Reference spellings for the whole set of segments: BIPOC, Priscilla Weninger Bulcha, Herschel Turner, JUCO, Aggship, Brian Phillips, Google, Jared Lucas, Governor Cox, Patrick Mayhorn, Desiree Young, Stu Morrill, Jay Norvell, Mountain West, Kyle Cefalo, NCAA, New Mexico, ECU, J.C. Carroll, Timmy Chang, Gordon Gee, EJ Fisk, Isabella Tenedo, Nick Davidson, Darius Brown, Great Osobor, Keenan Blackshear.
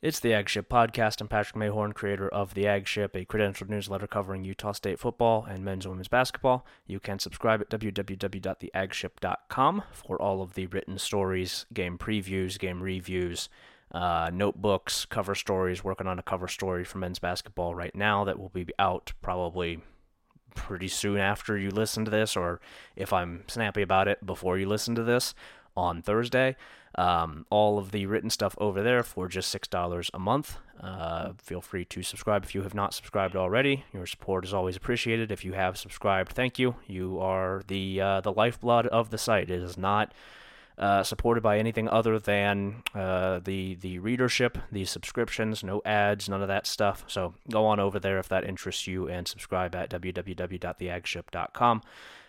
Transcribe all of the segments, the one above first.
It's the Ag Ship podcast. I'm Patrick Mayhorn, creator of The Ag Ship, a credentialed newsletter covering Utah State football and men's and women's basketball. You can subscribe at www.theagship.com for all of the written stories, game previews, game reviews, notebooks, cover stories. Working on a cover story for men's basketball right now that will be out probably pretty soon after you listen to this, or if I'm snappy about it, before you listen to this on Thursday. All of the written stuff over there for just $6 a month. Feel free to subscribe if you have not subscribed already. Your support is always appreciated. If you have subscribed, thank you. You are the lifeblood of the site. It is not supported by anything other than the readership, the subscriptions, no ads, none of that stuff. So go on over there if that interests you and subscribe at www.theagship.com.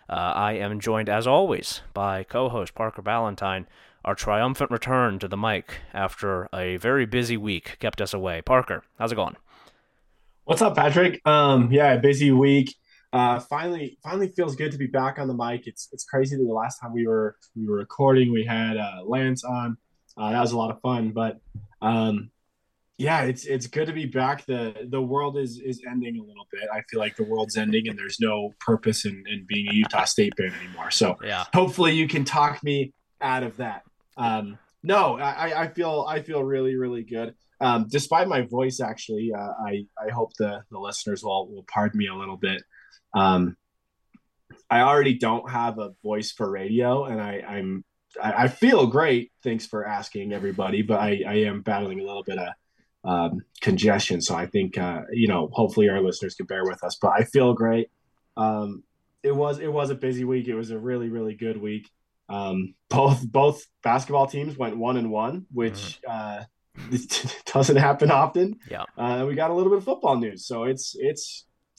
I am joined, as always, by co-host Parker Ballantyne. Our triumphant return to the mic after a very busy week kept us away. Parker, how's it going? What's up, Patrick? Yeah, busy week. Finally feels good to be back on the mic. It's crazy that the last time we were recording, we had Lance on. That was a lot of fun, but yeah, it's good to be back. The world is ending a little bit. I feel like the world's ending, and there's no purpose in being a Utah State fan anymore. So yeah, hopefully you can talk me out of that. I feel really, really good. Despite my voice, actually, I hope the listeners will pardon me a little bit. I already don't have a voice for radio, and I feel great. Thanks for asking, everybody. But I am battling a little bit of congestion. So I think, hopefully our listeners can bear with us, but I feel great. It was a busy week. It was a really, really good week. Both basketball teams went 1-1, which doesn't happen often. Yeah. We got a little bit of football news, so it's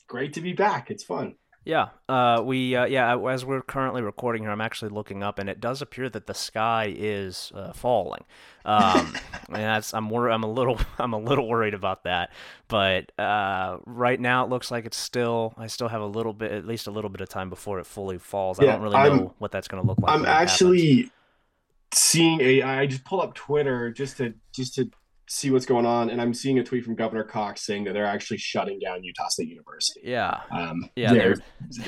great to be back. It's fun. Yeah. As we're currently recording here, I'm actually looking up, and it does appear that the sky is falling. And that's, I'm a little worried about that. But right now, it looks like I still have at least a little bit of time before it fully falls. Yeah, I don't really know what that's going to look like. I'm actually I just pull up Twitter just to see what's going on, and I'm seeing a tweet from Governor Cox saying that they're actually shutting down Utah State University. Yeah.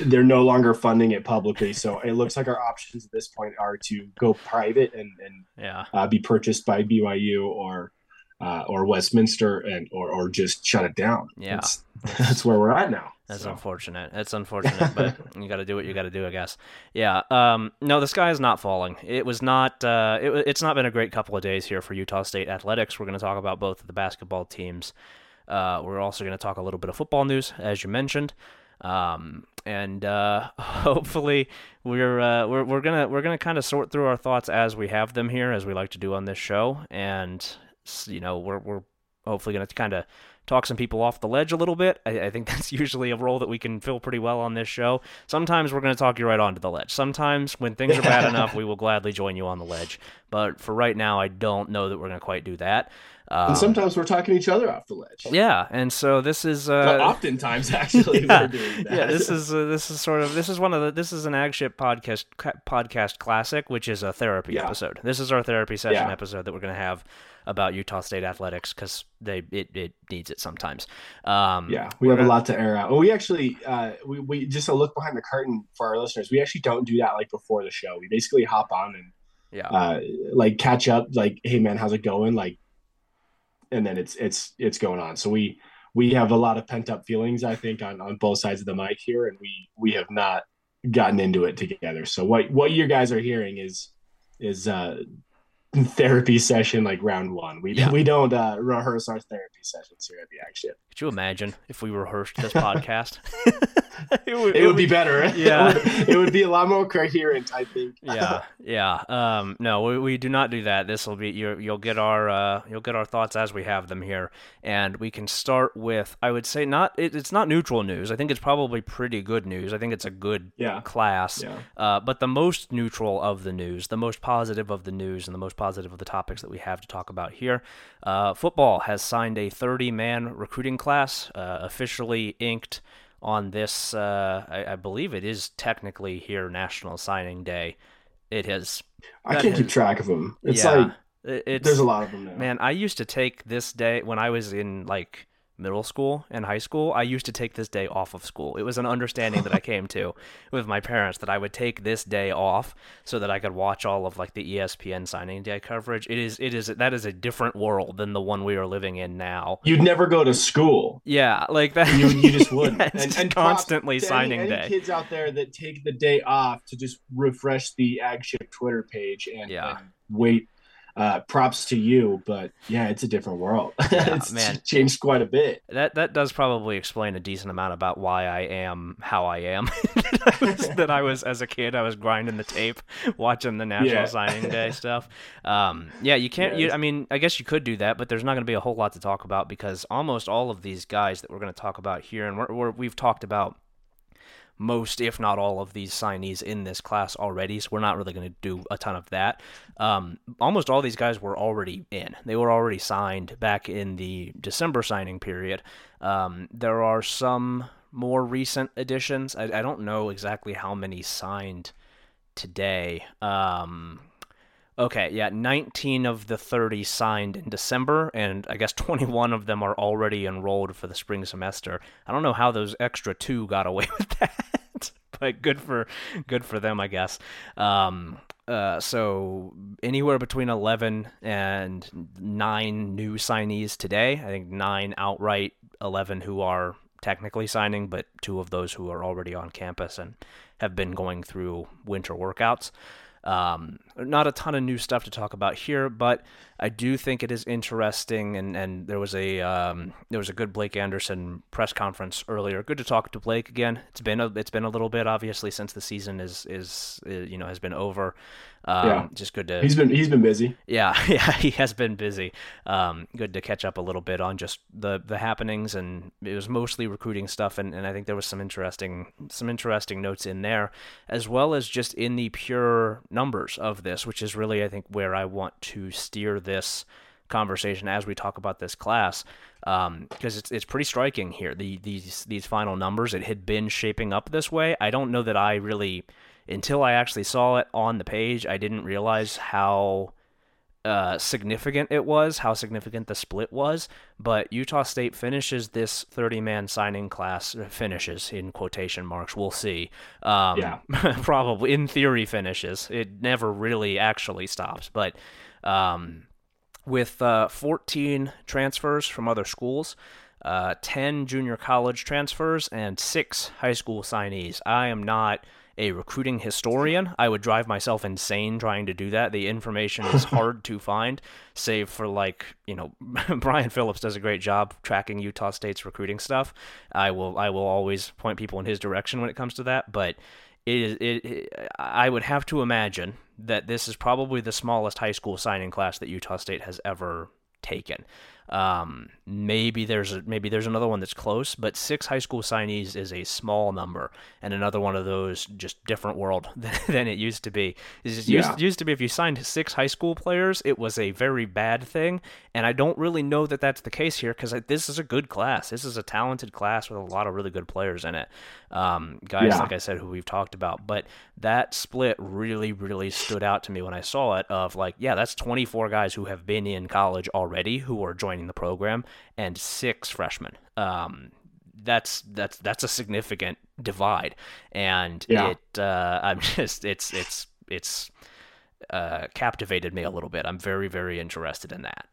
They're no longer funding it publicly, so it looks like our options at this point are to go private and be purchased by BYU or Westminster or just shut it down. Yeah. That's where we're at now. That's unfortunate. That's unfortunate, but you got to do what you got to do, I guess. Yeah. No, the sky is not falling. It was not. It's not been a great couple of days here for Utah State athletics. We're going to talk about both of the basketball teams. We're also going to talk a little bit of football news, as you mentioned, and hopefully we're gonna kind of sort through our thoughts as we have them here, as we like to do on this show, and we're hopefully going to kind of talk some people off the ledge a little bit. I think that's usually a role that we can fill pretty well on this show. Sometimes we're going to talk you right onto the ledge. Sometimes when things are bad enough, we will gladly join you on the ledge. But for right now, I don't know that we're going to quite do that. And sometimes we're talking each other off the ledge. Yeah, and so this is oftentimes actually we're doing that. Yeah, this is an Ag Ship podcast classic, which is a therapy episode. This is our therapy session episode that we're going to have about Utah State athletics because it needs it sometimes. We have a lot to air out. Well, we actually we just a look behind the curtain for our listeners. We actually don't do that like before the show. We basically hop on and catch up. Like, hey man, how's it going? Like. And then it's going on. So we have a lot of pent up feelings, I think, on both sides of the mic here, and we have not gotten into it together. So what you guys are hearing is therapy session like round one. We don't rehearse our therapy sessions here at the Ag Ship. Could you imagine if we rehearsed this podcast? it would be better. Yeah, it would be a lot more coherent, I think. Yeah. No, we do not do that. This will be you'll get our thoughts as we have them here, and we can start with, I would say, it's not neutral news. I think it's probably pretty good news. I think it's a good class. Yeah. But the most neutral of the news, the most positive of the news, and the most positive of the topics that we have to talk about here. Football has signed a 30-man recruiting class, officially inked on this, I believe it is technically here National Signing Day. It has. I can't keep track of them. It's like There's a lot of them now. Man, I used to take this day when I was in like middle school and high school. I used to take this day off of school. It was an understanding that I came to with my parents that I would take this day off so that I could watch all of like the ESPN signing day coverage. That is a different world than the one we are living in now. You'd never go to school. Yeah, like that. You just wouldn't. Yeah, and constantly signing any day. Any kids out there that take the day off to just refresh the Ag Ship Twitter page and wait. Props to you, but yeah, it's a different world. Yeah, it's changed quite a bit. That does probably explain a decent amount about why I am how I am. that I was as a kid, I was grinding the tape, watching the National Signing Day stuff. You can't. I mean, I guess you could do that, but there's not going to be a whole lot to talk about because almost all of these guys that we're going to talk about here, and we've talked about most, if not all, of these signees in this class already, so we're not really going to do a ton of that. Almost all these guys were already in. They were already signed back in the December signing period. There are some more recent additions. I don't know exactly how many signed today. 19 of the 30 signed in December, and I guess 21 of them are already enrolled for the spring semester. I don't know how those extra two got away with that, but good for them, I guess. So anywhere between 11 and 9 new signees today. I think 9 outright, 11 who are technically signing, but 2 of those who are already on campus and have been going through winter workouts. Not a ton of new stuff to talk about here, but I do think it is interesting. And there was a good Blake Anderson press conference earlier. Good to talk to Blake again. It's been a little bit, obviously, since the season is has been over. Just good to, he's been busy. Yeah. He has been busy. Good to catch up a little bit on just the happenings, and it was mostly recruiting stuff. And I think there was some interesting notes in there, as well as just in the pure numbers of this, which is really, I think, where I want to steer this conversation as we talk about this class, because it's pretty striking here. These final numbers, it had been shaping up this way. I don't know that I really, until I actually saw it on the page, I didn't realize how significant it was, how significant the split was. But Utah State finishes this 30-man signing class, finishes in quotation marks, we'll see. Probably, in theory, finishes. It never really actually stops. But with 14 transfers from other schools, 10 junior college transfers, and 6 high school signees. I am not a recruiting historian. I would drive myself insane trying to do that. The information is hard to find, save for Brian Phillips does a great job tracking Utah State's recruiting stuff. I will always point people in his direction when it comes to that, but I would have to imagine that this is probably the smallest high school signing class that Utah State has ever taken. Maybe there's another one that's close, but 6 high school signees is a small number, and another one of those just different world than it used to be. Used to be if you signed 6 high school players, it was a very bad thing, and I don't really know that that's the case here, because this is a good class. This is a talented class with a lot of really good players in it. Like I said, who we've talked about, but that split really, really stood out to me when I saw it of that's 24 guys who have been in college already, who are joining the program, and 6 freshmen. That's a significant divide, and it's captivated me a little bit. I'm very, very interested in that.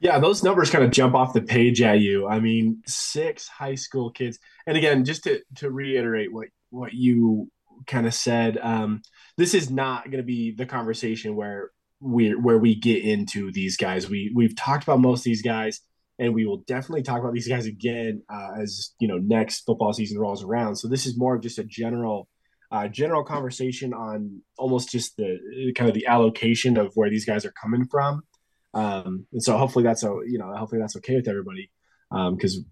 Yeah, those numbers kind of jump off the page at you. I mean, 6 high school kids, and again, just to reiterate what you kind of said, this is not going to be the conversation where we get into these guys. We've talked about most of these guys, and we will definitely talk about these guys again as next football season rolls around. So this is more of just a general conversation on almost just the kind of the allocation of where these guys are coming from. And so hopefully that's okay with everybody, because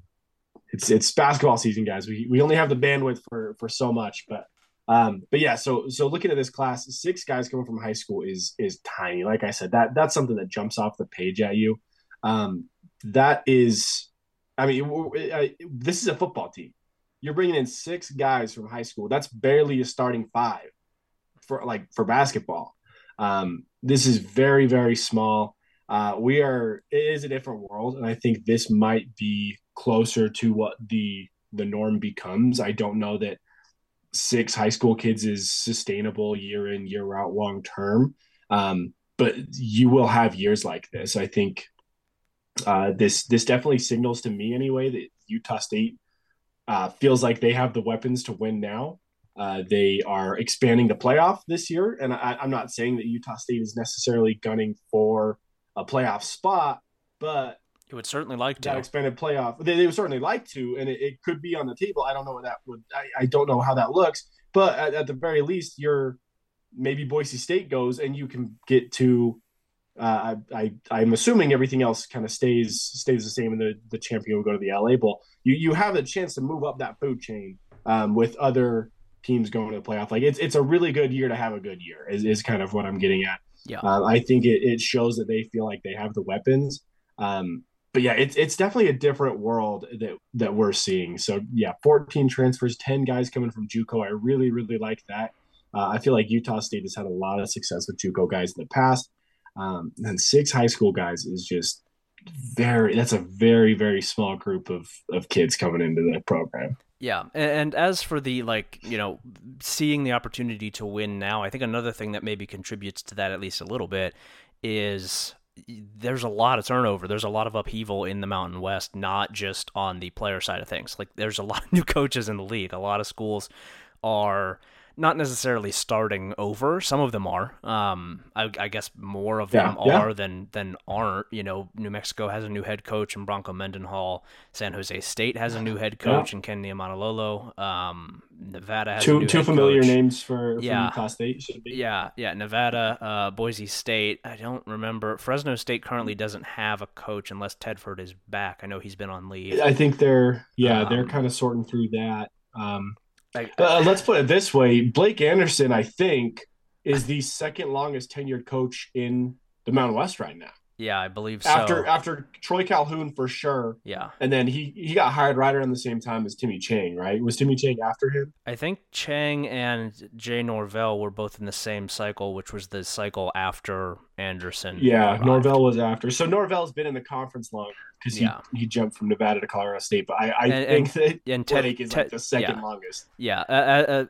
it's basketball season, guys. We only have the bandwidth for so much, but looking at this class, 6 guys coming from high school is tiny. Like I said, that's something that jumps off the page at you. This is a football team. You're bringing in 6 guys from high school. That's barely a starting 5 for basketball. This is very, very small. It is a different world, and I think this might be closer to what the norm becomes. I don't know that 6 high school kids is sustainable year in, year out, long term. But you will have years like this. I think this definitely signals to me anyway that Utah State feels like they have the weapons to win now. They are expanding the playoff this year, and I'm not saying that Utah State is necessarily gunning for a playoff spot, but it would certainly like to. That expanded playoff, they would certainly like to, and it could be on the table. I don't know what that would. I don't know how that looks, but at the very least, maybe Boise State goes, and you can get to. I'm assuming everything else kind of stays the same, and the champion will go to the LA Bowl. You have a chance to move up that food chain with other teams going to the playoff. Like it's a really good year to have a good year is kind of what I'm getting at. Yeah, I think it shows that they feel like they have the weapons. But yeah, it's definitely a different world that we're seeing. So yeah, 14 transfers, 10 guys coming from JUCO. I really, really like that. I feel like Utah State has had a lot of success with JUCO guys in the past. And 6 high school guys is just that's a very, very small group of kids coming into the program. Yeah. And as for the, seeing the opportunity to win now, I think another thing that maybe contributes to that at least a little bit is there's a lot of turnover. There's a lot of upheaval in the Mountain West, not just on the player side of things. Like there's a lot of new coaches in the league. A lot of schools are not necessarily starting over. Some of them are. I guess more of them are than aren't. New Mexico has a new head coach in Bronco Mendenhall. San Jose State has a new head coach in Ken Niamatololo. Nevada has two familiar names for Utah State. Should be. Yeah. Nevada, Boise State. I don't remember. Fresno State currently doesn't have a coach unless Tedford is back. I know he's been on leave. I think they're kind of sorting through that. Let's put it this way. Blake Anderson, I think, is the second longest tenured coach in the Mountain West right now. Yeah, I believe so. After Troy Calhoun for sure. Yeah. And then he got hired right around the same time as Timmy Chang, right? Was Timmy Chang after him? I think Chang and Jay Norvell were both in the same cycle, which was the cycle after Anderson. Yeah, Norvell was after. So Norvell's been in the conference longer because he jumped from Nevada to Colorado State. But I think Blake is the second longest. Yeah,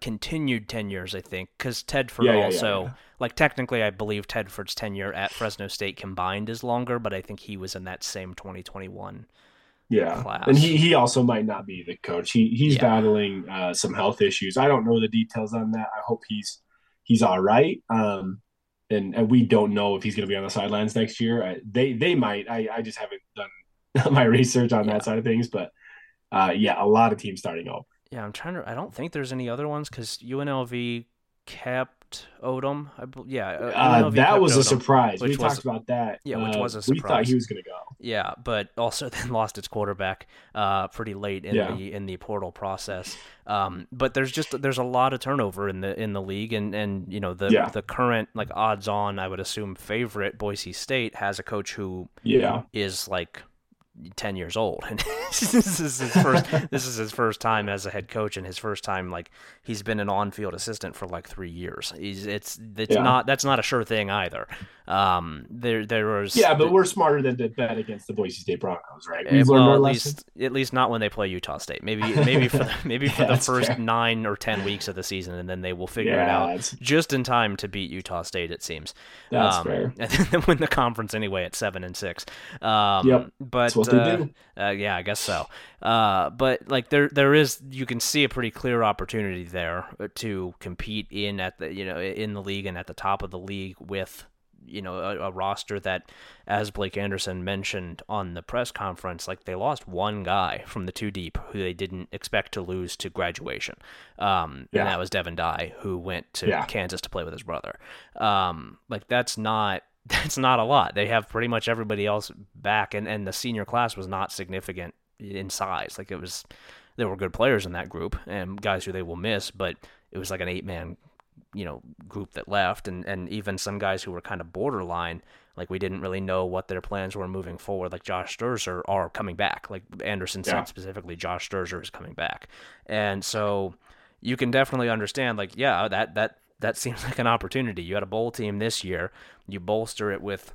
continued tenures, I think, because Tedford also. Yeah. Like technically, I believe Tedford's tenure at Fresno State combined is longer, but I think he was in that same 2021 class. And he also might not be the coach. He's battling some health issues. I don't know the details on that. I hope he's all right. And we don't know if he's going to be on the sidelines next year. They might. I just haven't done my research on that side of things. But a lot of teams starting over. Yeah, I'm trying to. I don't think there's any other ones because UNLV kept Odom, that was a surprise. We talked about that. Yeah, which was a surprise. We thought he was going to go. Yeah, but also then lost its quarterback pretty late in the portal process. But there's a lot of turnover in the league, and the current odds on I would assume favorite Boise State has a coach who is 10 years old, and this is his first time as a head coach, and his first time he's been an on-field assistant for 3 years. That's not a sure thing either. But we're smarter than to bet against the Boise State Broncos, right? At least not when they play Utah State. Maybe for the first 9 or 10 weeks of the season, and then they will figure it out just in time to beat Utah State. It seems that's fair, and then win the conference anyway at 7-6. But. I guess so. But there is, you can see a pretty clear opportunity there to compete in the league and at the top of the league with a roster that, as Blake Anderson mentioned on the press conference, they lost one guy from the two deep who they didn't expect to lose to graduation. And that was Devin Dye, who went to Kansas to play with his brother. That's not a lot. They have pretty much everybody else back, and the senior class was not significant in size. There were good players in that group and guys who they will miss, but it was an 8-man, group that left, and even some guys who were kind of borderline, we didn't really know what their plans were moving forward. Josh Sturzer are coming back. Anderson said specifically, Josh Sturzer is coming back, and so you can definitely understand. That that seems like an opportunity. You had a bowl team this year. You bolster it with,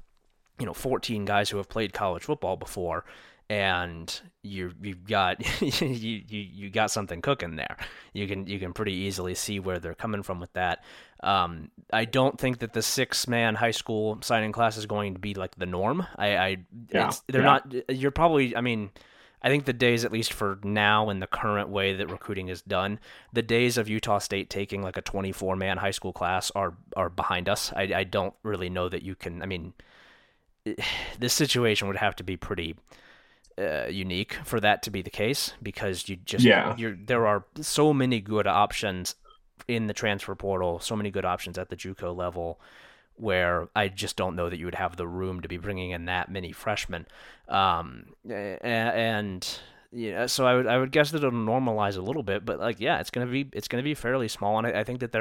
14 guys who have played college football before, and you've got something cooking there. You can pretty easily see where they're coming from with that. I don't think that the 6-man high school signing class is going to be like the norm. They're not. You're probably. I think the days, at least for now in the current way that recruiting is done, the days of Utah State taking like a 24-man high school class are behind us. I don't really know that you can. This situation would have to be pretty unique for that to be the case, because there are so many good options in the transfer portal, so many good options at the JUCO level, where I just don't know that you would have the room to be bringing in that many freshmen. So I would guess that it'll normalize a little bit, but it's going to be fairly small. And I think that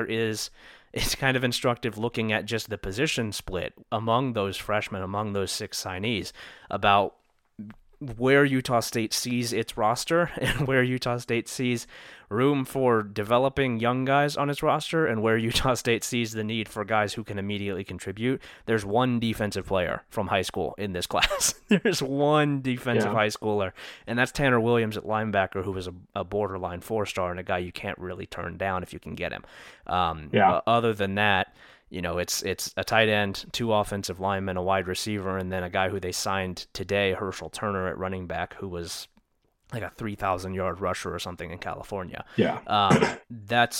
it's kind of instructive looking at just the position split among those freshmen, among those 6 signees, about where Utah State sees its roster and where Utah State sees room for developing young guys on its roster and where Utah State sees the need for guys who can immediately contribute. There's one defensive player from high school in this class. There's one defensive high schooler, and that's Tanner Williams at linebacker, who was a borderline 4-star and a guy you can't really turn down if you can get him. Other than that, it's a tight end, 2 offensive linemen, a wide receiver, and then a guy who they signed today, Herschel Turner at running back, who was like a 3,000-yard rusher or something in California. Yeah. That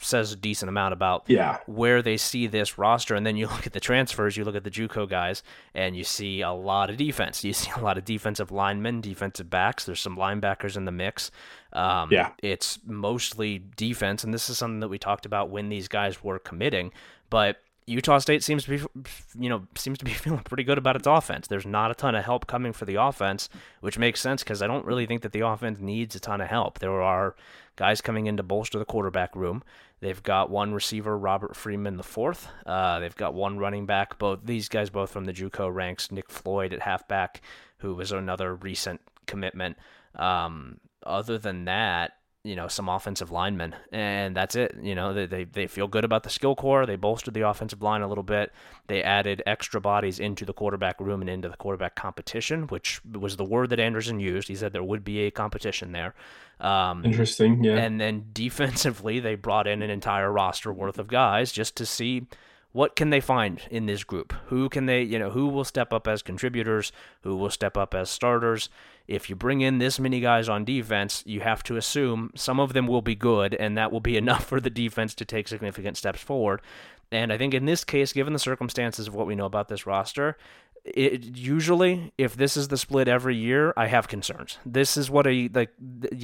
says a decent amount about where they see this roster. And then you look at the transfers, you look at the JUCO guys, and you see a lot of defense. You see a lot of defensive linemen, defensive backs. There's some linebackers in the mix. It's mostly defense, and this is something that we talked about when these guys were committing, but Utah State seems to be feeling pretty good about its offense. There's not a ton of help coming for the offense, which makes sense because I don't really think that the offense needs a ton of help. There are guys coming in to bolster the quarterback room. They've got one receiver, Robert Freeman, the 4th. They've got one running back. These guys from the JUCO ranks. Nick Floyd at halfback, who was another recent commitment. Other than that, some offensive linemen, and that's it. They feel good about the skill core. They bolstered the offensive line a little bit. They added extra bodies into the quarterback room and into the quarterback competition, which was the word that Anderson used. He said there would be a competition there. Interesting, yeah. And then defensively, they brought in an entire roster worth of guys just to see what can they find in this group. Who will step up as contributors? Who will step up as starters? If you bring in this many guys on defense, you have to assume some of them will be good, and that will be enough for the defense to take significant steps forward. And I think in this case, given the circumstances of what we know about this roster, usually, if this is the split every year, I have concerns. This is you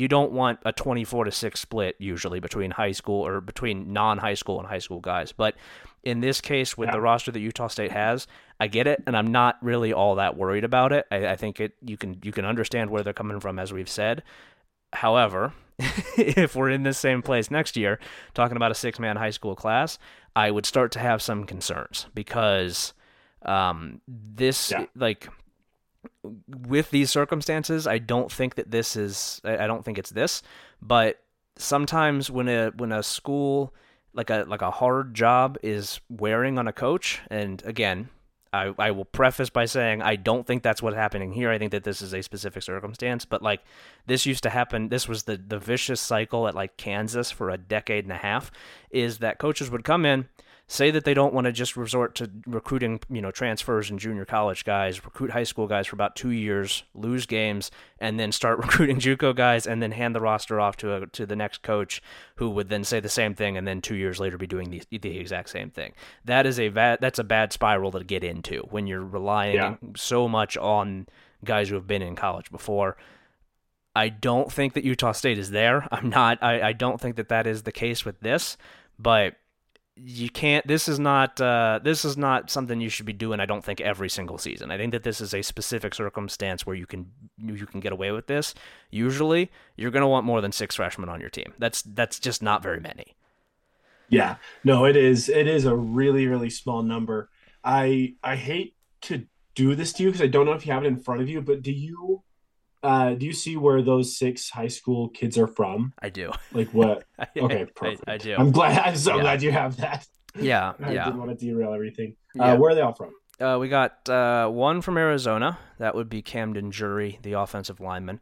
don't want a 24-6 split usually between high school or between non-high school and high school guys. But in this case, with the roster that Utah State has, I get it, and I'm not really all that worried about it. I think you can understand where they're coming from, as we've said. However, if we're in the same place next year, talking about a 6-man high school class, I would start to have some concerns because with these circumstances, I don't think it's this, but sometimes when a school like a hard job is wearing on a coach, and again, I will preface by saying I don't think that's what's happening here. I think that this is a specific circumstance, but this used to happen. This was the vicious cycle at Kansas for a decade and a half, is that coaches would come in, say that they don't want to just resort to recruiting, transfers and junior college guys, recruit high school guys for about 2 years, lose games, and then start recruiting JUCO guys, and then hand the roster off to the next coach, who would then say the same thing, and then 2 years later be doing the exact same thing. That is that's a bad spiral to get into when you're relying so much on guys who have been in college before. I don't think that Utah State is there. I don't think that is the case with this, but this is not something you should be doing, I don't think, every single season. I think that this is a specific circumstance where you can get away with this. Usually, you're going to want more than 6 freshmen on your team. That's just not very many. Yeah. No, it is a really, really small number. I hate to do this to you because I don't know if you have it in front of you, but do you Do you see where those six high school kids are from? I do. Like what? Okay, perfect. I do. I'm glad you have that. Yeah, I didn't want to derail everything. Where are they all from? We got one from Arizona. That would be Camden Drury, the offensive lineman.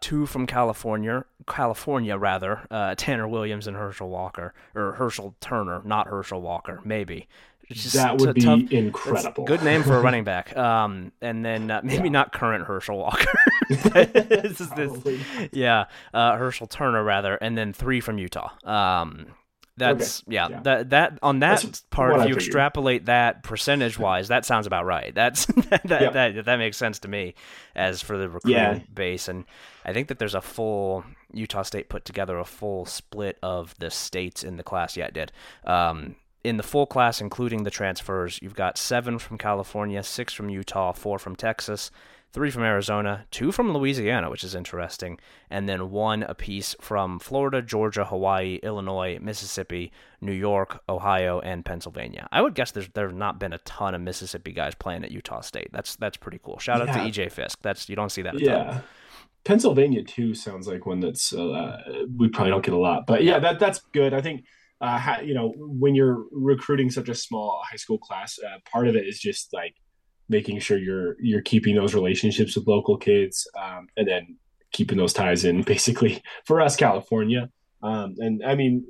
Two from California, Tanner Williams and Herschel Turner, not Herschel Walker, maybe. Just that would be tough. Incredible. Good name for a running back. And then not current Herschel Walker. Herschel Turner rather, and then three from Utah. That's okay. Yeah. That's part. If you extrapolate that percentage-wise, that sounds about right. That makes sense to me as for the recruiting base, and I think that there's a full Utah State put together a full split of the states in the class. Yeah, it did. In the full class, including the transfers, you've got 7 from California, 6 from Utah, 4 from Texas, 3 from Arizona, 2 from Louisiana, which is interesting, and then 1 apiece from Florida, Georgia, Hawaii, Illinois, Mississippi, New York, Ohio, and Pennsylvania. I would guess there's not been a ton of Mississippi guys playing at Utah State. That's pretty cool. Shout out to EJ Fisk. You don't see that a ton. Pennsylvania too sounds like one that's we probably don't get a lot, but that's good. I think when you're recruiting such a small high school class, part of it is just like making sure you're keeping those relationships with local kids, and then keeping those ties in basically for us, California. And I mean,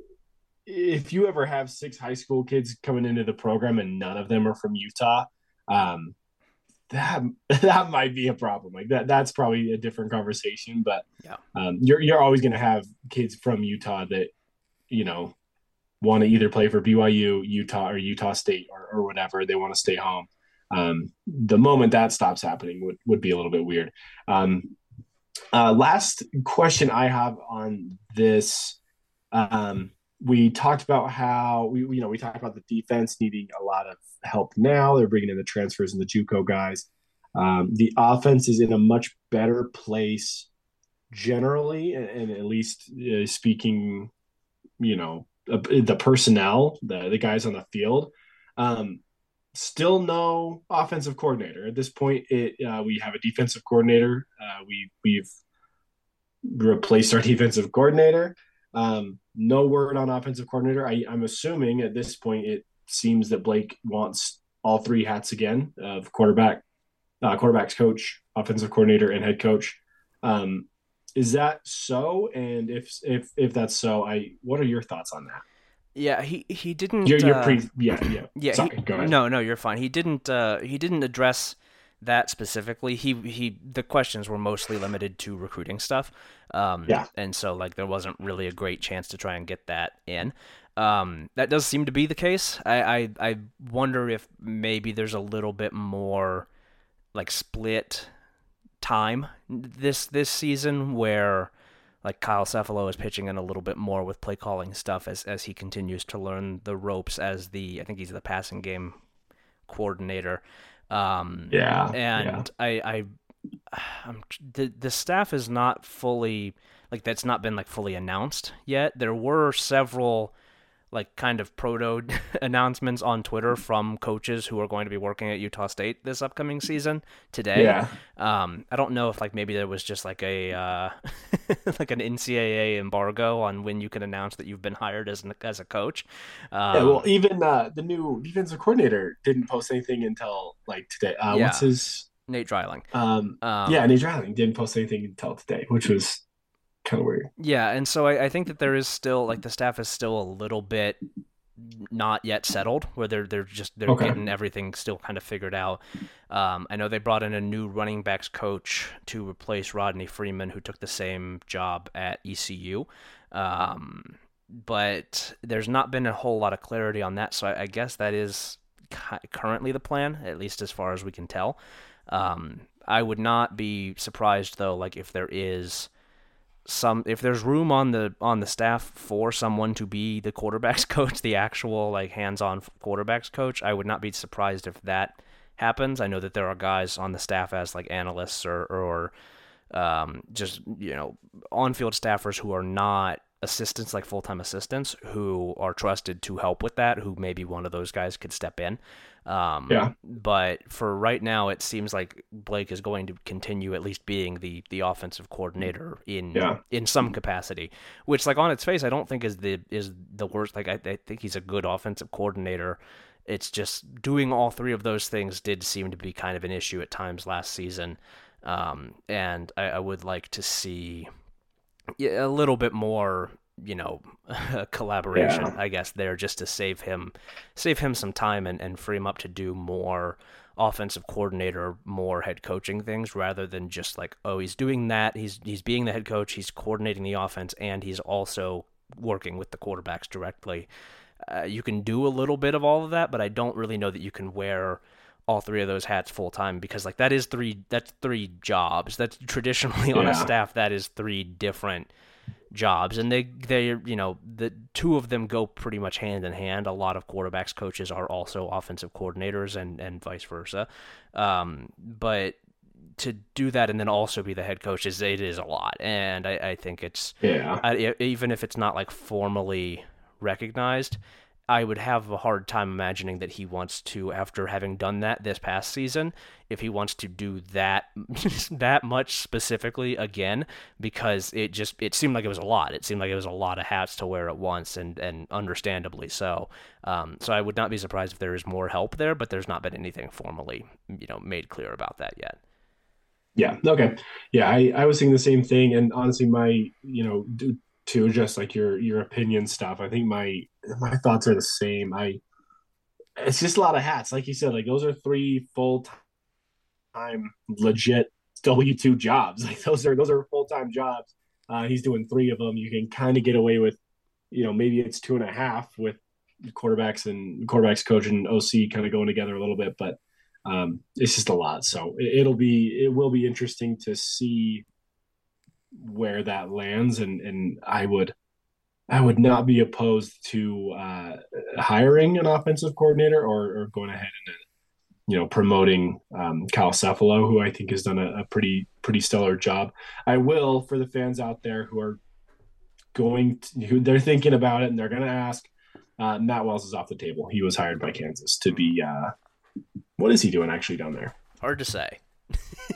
if you ever have 6 high school kids coming into the program and none of them are from Utah, that might be a problem. Like that's probably a different conversation, but you're always going to have kids from Utah that, want to either play for BYU, Utah, or Utah State or whatever. They want to stay home. The moment that stops happening would be a little bit weird. Last question I have on this. We talked about how we talked about the defense needing a lot of help. Now they're bringing in the transfers and the JUCO guys. The offense is in a much better place generally. And at least speaking, the personnel, the guys on the field, still no offensive coordinator at this point. We have a defensive coordinator. We've replaced our defensive coordinator. No word on offensive coordinator. I'm assuming at this point it seems that Blake wants all 3 hats again of quarterback's coach, offensive coordinator, and head coach. Is that so? And if that's so, what are your thoughts on that? Yeah, he didn't. Sorry, go ahead. No, you're fine. He didn't address that specifically. The questions were mostly limited to recruiting stuff. And so there wasn't really a great chance to try and get that in. That does seem to be the case. I wonder if maybe there's a little bit more split time this season where Kyle Cephalo is pitching in a little bit more with play calling stuff as he continues to learn the ropes as I think he's the passing game coordinator. The staff is not fully that's not been fully announced yet. There were several kind of proto announcements on Twitter from coaches who are going to be working at Utah State this upcoming season today. Yeah. I don't know if maybe there was just a an NCAA embargo on when you can announce that you've been hired as a coach. Even the new defensive coordinator didn't post anything until today. What's his Nate Dryling. Nate Dryling didn't post anything until today, which was kind of weird. Yeah, and so I think that there is still the staff is still a little bit not yet settled, where they're getting everything still kind of figured out. I know they brought in a new running backs coach to replace Rodney Freeman, who took the same job at ECU. But there's not been a whole lot of clarity on that, so I guess that is currently the plan, at least as far as we can tell. I would not be surprised though, if there is if there's room on the staff for someone to be the quarterback's coach, the actual hands-on quarterback's coach. I would not be surprised if that happens. I know that there are guys on the staff as analysts or just on-field staffers who are not assistants, like full-time assistants who are trusted to help with that, who maybe one of those guys could step in. But for right now, it seems like Blake is going to continue at least being the offensive coordinator in some capacity, which, like, on its face, I don't think is the worst. Like, I think he's a good offensive coordinator. It's just doing all three of those things did seem to be kind of an issue at times last season. And I would like to see a little bit more, collaboration, I guess, there, just to save him some time and free him up to do more offensive coordinator, more head coaching things, rather than just like, oh, he's doing that. He's being the head coach. He's coordinating the offense, and he's also working with the quarterbacks directly. You can do a little bit of all of that, but I don't really know that you can wear all three of those hats full time, because like that's three jobs. That's traditionally on a staff, that is three different jobs. And they the two of them go pretty much hand in hand. A lot of quarterbacks coaches are also offensive coordinators and vice versa. But to do that and then also be the head coach is a lot. And I think it's, even if it's not like formally recognized, I would have a hard time imagining that he wants to, after having done that this past season, if he wants to do that that much specifically again, because it seemed like it was a lot. It seemed like it was a lot of hats to wear at once, and understandably so. So I would not be surprised if there is more help there, but there's not been anything formally, made clear about that yet. Yeah. Okay. Yeah. I was thinking the same thing. And honestly, my, to just like your opinion stuff, I think my thoughts are the same. It's just a lot of hats, like you said. Like, those are three full-time legit W-2 jobs. Like, those are full-time jobs. He's doing three of them. You can kind of get away with, maybe it's 2.5 with quarterbacks coach and OC kind of going together a little bit, but it's just a lot. So it will be interesting to see where that lands, and I would not be opposed to hiring an offensive coordinator or going ahead and promoting Kyle Cefalo, who I think has done a pretty stellar job. I will, for the fans out there who they're thinking about it and they're going to ask, Matt Wells is off the table. He was hired by Kansas to be what is he doing actually down there? Hard to say.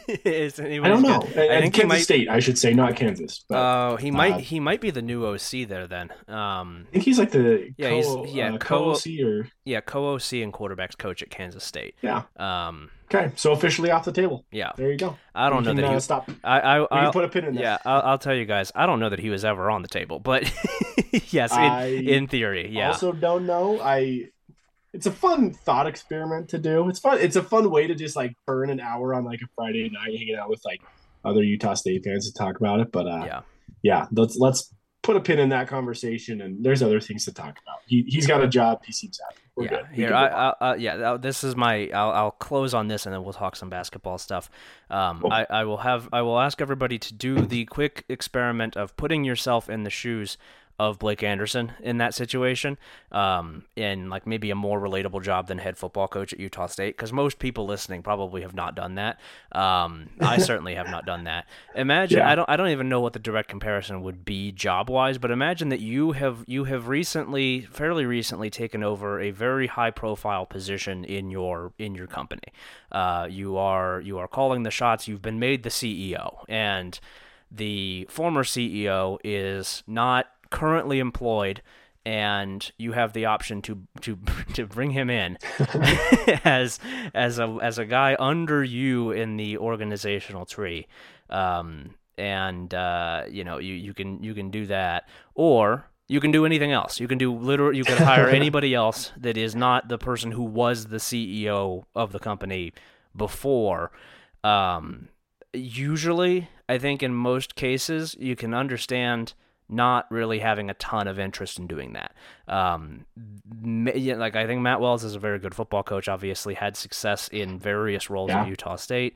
I don't know. I think Kansas State, I should say, not Kansas. Oh, he might be the new OC there then. I think he's like the co-OC and quarterbacks coach at Kansas State. Yeah. Okay, so officially off the table. Yeah, there you go. I don't know that he stop. I put a pin in this. Yeah, I'll tell you guys, I don't know that he was ever on the table, but yes, in theory, yeah. Also, don't know. It's a fun thought experiment to do. It's fun. It's a fun way to just like burn an hour on like a Friday night, hanging out with like other Utah State fans to talk about it. But let's put a pin in that conversation. And there's other things to talk about. He's got a job. He seems happy. We're good. I'll close on this and then we'll talk some basketball stuff. Cool. I will ask everybody to do the quick experiment of putting yourself in the shoes of Blake Anderson in that situation, in like maybe a more relatable job than head football coach at Utah State, because most people listening probably have not done that. I certainly have not done that. Imagine, I don't even know what the direct comparison would be job wise, but imagine that you have fairly recently taken over a very high profile position in your company. You are calling the shots. You've been made the CEO, and the former CEO is not currently employed, and you have the option to bring him in as a guy under you in the organizational tree, you can do that, or you can do anything else. You could hire anybody else that is not the person who was the CEO of the company before. Usually, I think in most cases, you can understand not really having a ton of interest in doing that. Like, I think Matt Wells is a very good football coach, obviously had success in various roles at Utah State.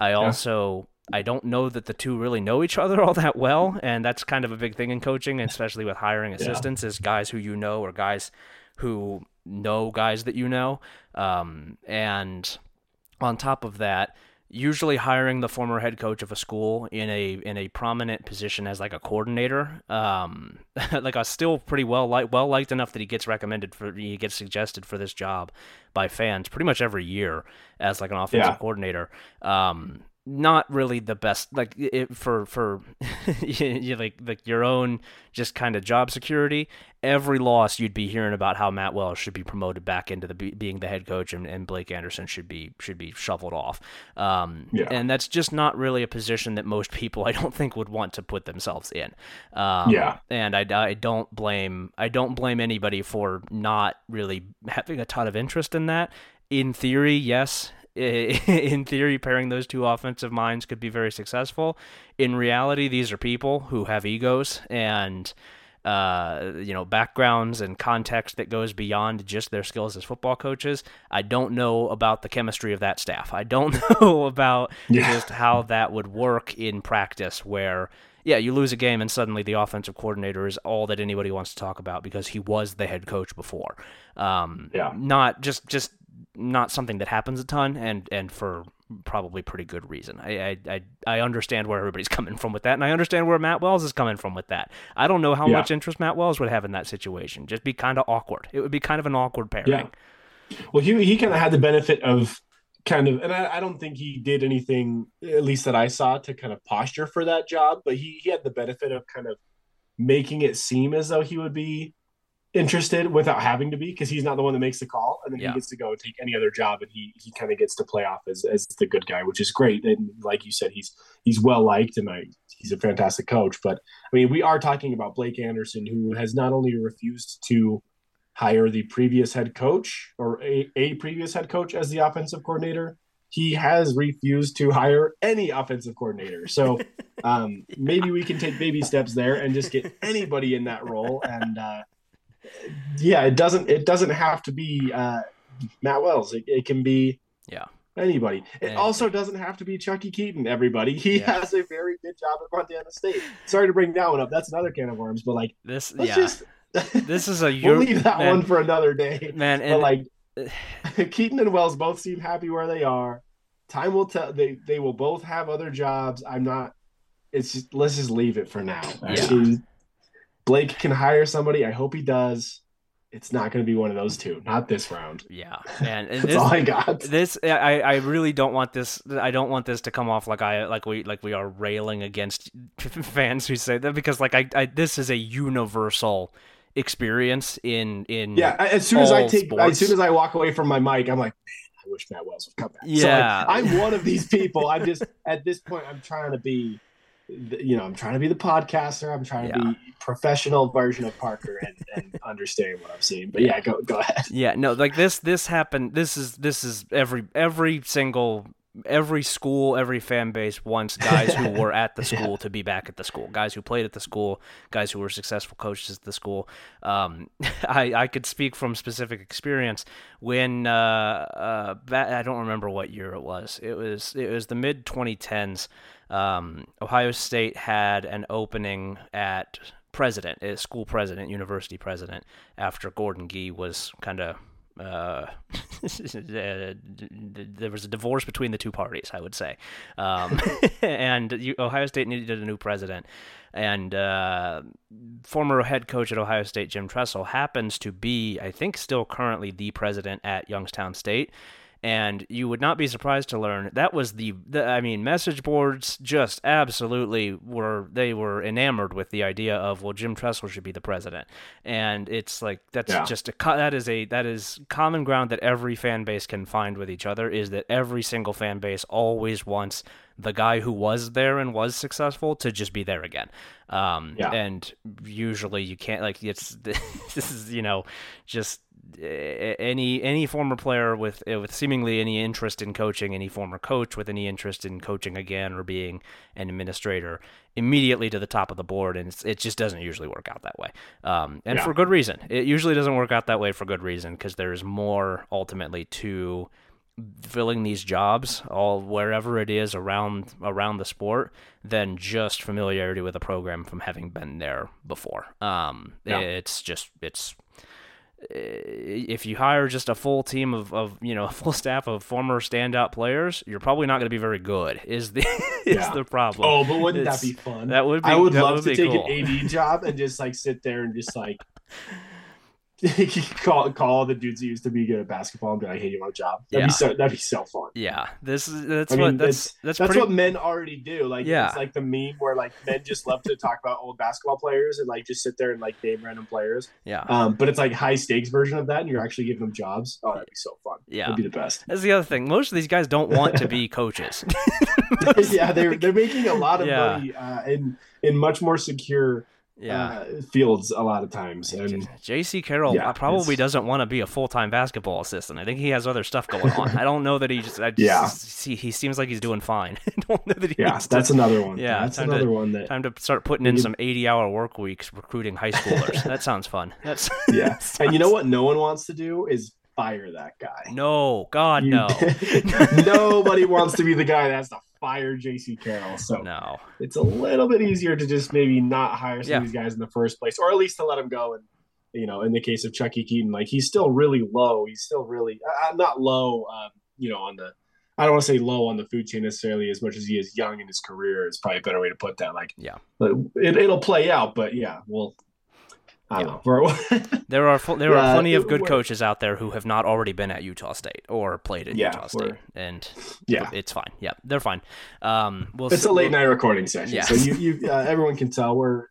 I don't know that the two really know each other all that well, and that's kind of a big thing in coaching, especially with hiring assistants, is guys who or guys who know guys that . And on top of that, usually hiring the former head coach of a school in a prominent position as like a coordinator, like a still pretty well liked enough that he gets suggested for this job by fans pretty much every year as like an offensive coordinator. Not really the best, like it, for you like your own just kind of job security. Every loss, you'd be hearing about how Matt Wells should be promoted back into being the head coach, and Blake Anderson should be shoveled off. And that's just not really a position that most people, I don't think, would want to put themselves in. And I don't blame anybody for not really having a ton of interest in that. In theory, yes. In theory, pairing those two offensive minds could be very successful. In reality, these are people who have egos and backgrounds and context that goes beyond just their skills as football coaches. I don't know about the chemistry of that staff. I don't know about just how that would work in practice where, you lose a game and suddenly the offensive coordinator is all that anybody wants to talk about because he was the head coach before. Not something that happens a ton, and for probably pretty good reason. I understand where everybody's coming from with that, and I understand where Matt Wells is coming from with that. I don't know how much interest Matt Wells would have in that situation. Just be kind of awkward. It would be kind of an awkward pairing. Yeah. Well, he kind of had the benefit of kind of, and I don't think he did anything, at least that I saw, to kind of posture for that job, but he had the benefit of kind of making it seem as though he would be interested without having to be, because he's not the one that makes the call, and then he gets to go and take any other job, and he kind of gets to play off as the good guy, which is great. And like you said, he's well liked, and he's a fantastic coach. But I mean, we are talking about Blake Anderson, who has not only refused to hire the previous head coach or a previous head coach as the offensive coordinator, he has refused to hire any offensive coordinator. So maybe we can take baby steps there and just get anybody in that role, and it doesn't have to be Matt Wells. It can be anybody. It also doesn't have to be Chucky Keaton, everybody. He has a very good job at Montana State. Sorry to bring that one up. That's another can of worms, but like this, this is a we'll leave that one for another day. Man, but like Keaton and Wells both seem happy where they are. Time will tell. They will both have other jobs. Let's just leave it for now. Yeah. Blake can hire somebody. I hope he does. It's not going to be one of those two. Not this round. Yeah, man. That's all I got. I really don't want this. I don't want this to come off like we are railing against fans who say that, because this is a universal experience in as soon as I walk away from my mic, I'm like, man, I wish Matt Wells would come back. Yeah, so I'm one of these people. I'm just at this point, I'm trying to be. I'm trying to be the podcaster. I'm trying to be professional version of Parker and understand what I'm seeing. But go ahead. Yeah, no, like this happened. This is every school, every fan base wants guys who were at the school to be back at the school, guys who played at the school, guys who were successful coaches at the school. I could speak from specific experience when I don't remember what year it was. It was the mid 2010s. Ohio State had an opening at school president, university president, after Gordon Gee was kind of there was a divorce between the two parties, I would say, and Ohio State needed a new president, and former head coach at Ohio State Jim Tressel happens to be, I think, still currently the president at Youngstown State. And you would not be surprised to learn that was message boards just absolutely were enamored with the idea of, well, Jim Tressel should be the president. And it's like, that's that is common ground that every fan base can find with each other, is that every single fan base always wants the guy who was there and was successful to just be there again. And usually you can't, like, it's, this is, just any former player with seemingly any interest in coaching, any former coach with any interest in coaching again or being an administrator, immediately to the top of the board. And it just doesn't usually work out that way. For good reason. It usually doesn't work out that way for good reason, because there's more ultimately to filling these jobs, all wherever it is around the sport, than just familiarity with a program from having been there before. It's if you hire just a full team a full staff of former standout players, you're probably not going to be very good is the problem. Oh, but wouldn't that be fun? That would be, I would love to take an AD job and just like sit there and just like call all the dudes that used to be good at basketball and be like, hey, you want a job? That'd be so fun. Yeah. That's what men already do. Like, it's like the meme where like men just love to talk about old basketball players and like just sit there and like name random players. Yeah. But it's like high stakes version of that, and you're actually giving them jobs. Oh, that'd be so fun. Yeah. That'd be the best. That's the other thing. Most of these guys don't want to be coaches. Yeah. They're making a lot of money in much more secure fields a lot of times. And J.C. Carroll probably doesn't want to be a full-time basketball assistant. I think he has other stuff going on. I don't know that he just. He seems like he's doing fine. I don't know that he that's another one. Yeah, that's another one. That time to start putting in some 80-hour work weeks recruiting high schoolers. That sounds fun. That's And you know what? No one wants to do is fire that guy. No, God, no. Nobody wants to be the guy that's the fire J.C. Carroll, so it's a little bit easier to just maybe not hire some of these guys in the first place, or at least to let them go. And in the case of Chucky Keaton, like he's still really low. He's still really not low. I don't want to say low on the food chain necessarily as much as he is young in his career. Is probably a better way to put that. Like it'll play out, but I don't know. There are plenty of good coaches out there who have not already been at Utah State or played at Utah State, and it's fine. Yeah, they're fine. It's a late night recording session, so you everyone can tell we're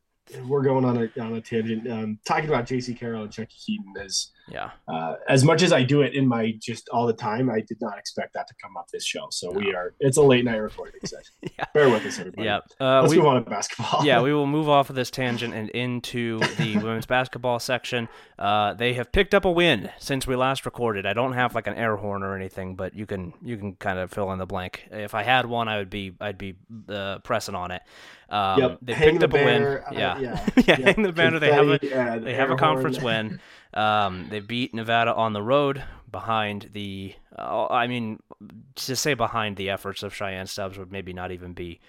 going on a tangent. Talking about J.C. Carroll and Chucky Keaton is as much as I do it in my just all the time, I did not expect that to come up this show. So it's a late night recording session. Bear with us, everybody. Yeah. Let's move on to basketball. Yeah, we will move off of this tangent and into the women's basketball section. They have picked up a win since we last recorded. I don't have like an air horn or anything, but you can kind of fill in the blank. If I had one, I'd be pressing on it. They picked up a win. Hang the banner. They have a conference win. They beat Nevada on the road behind the. To say behind the efforts of Cheyenne Stubbs would maybe not even be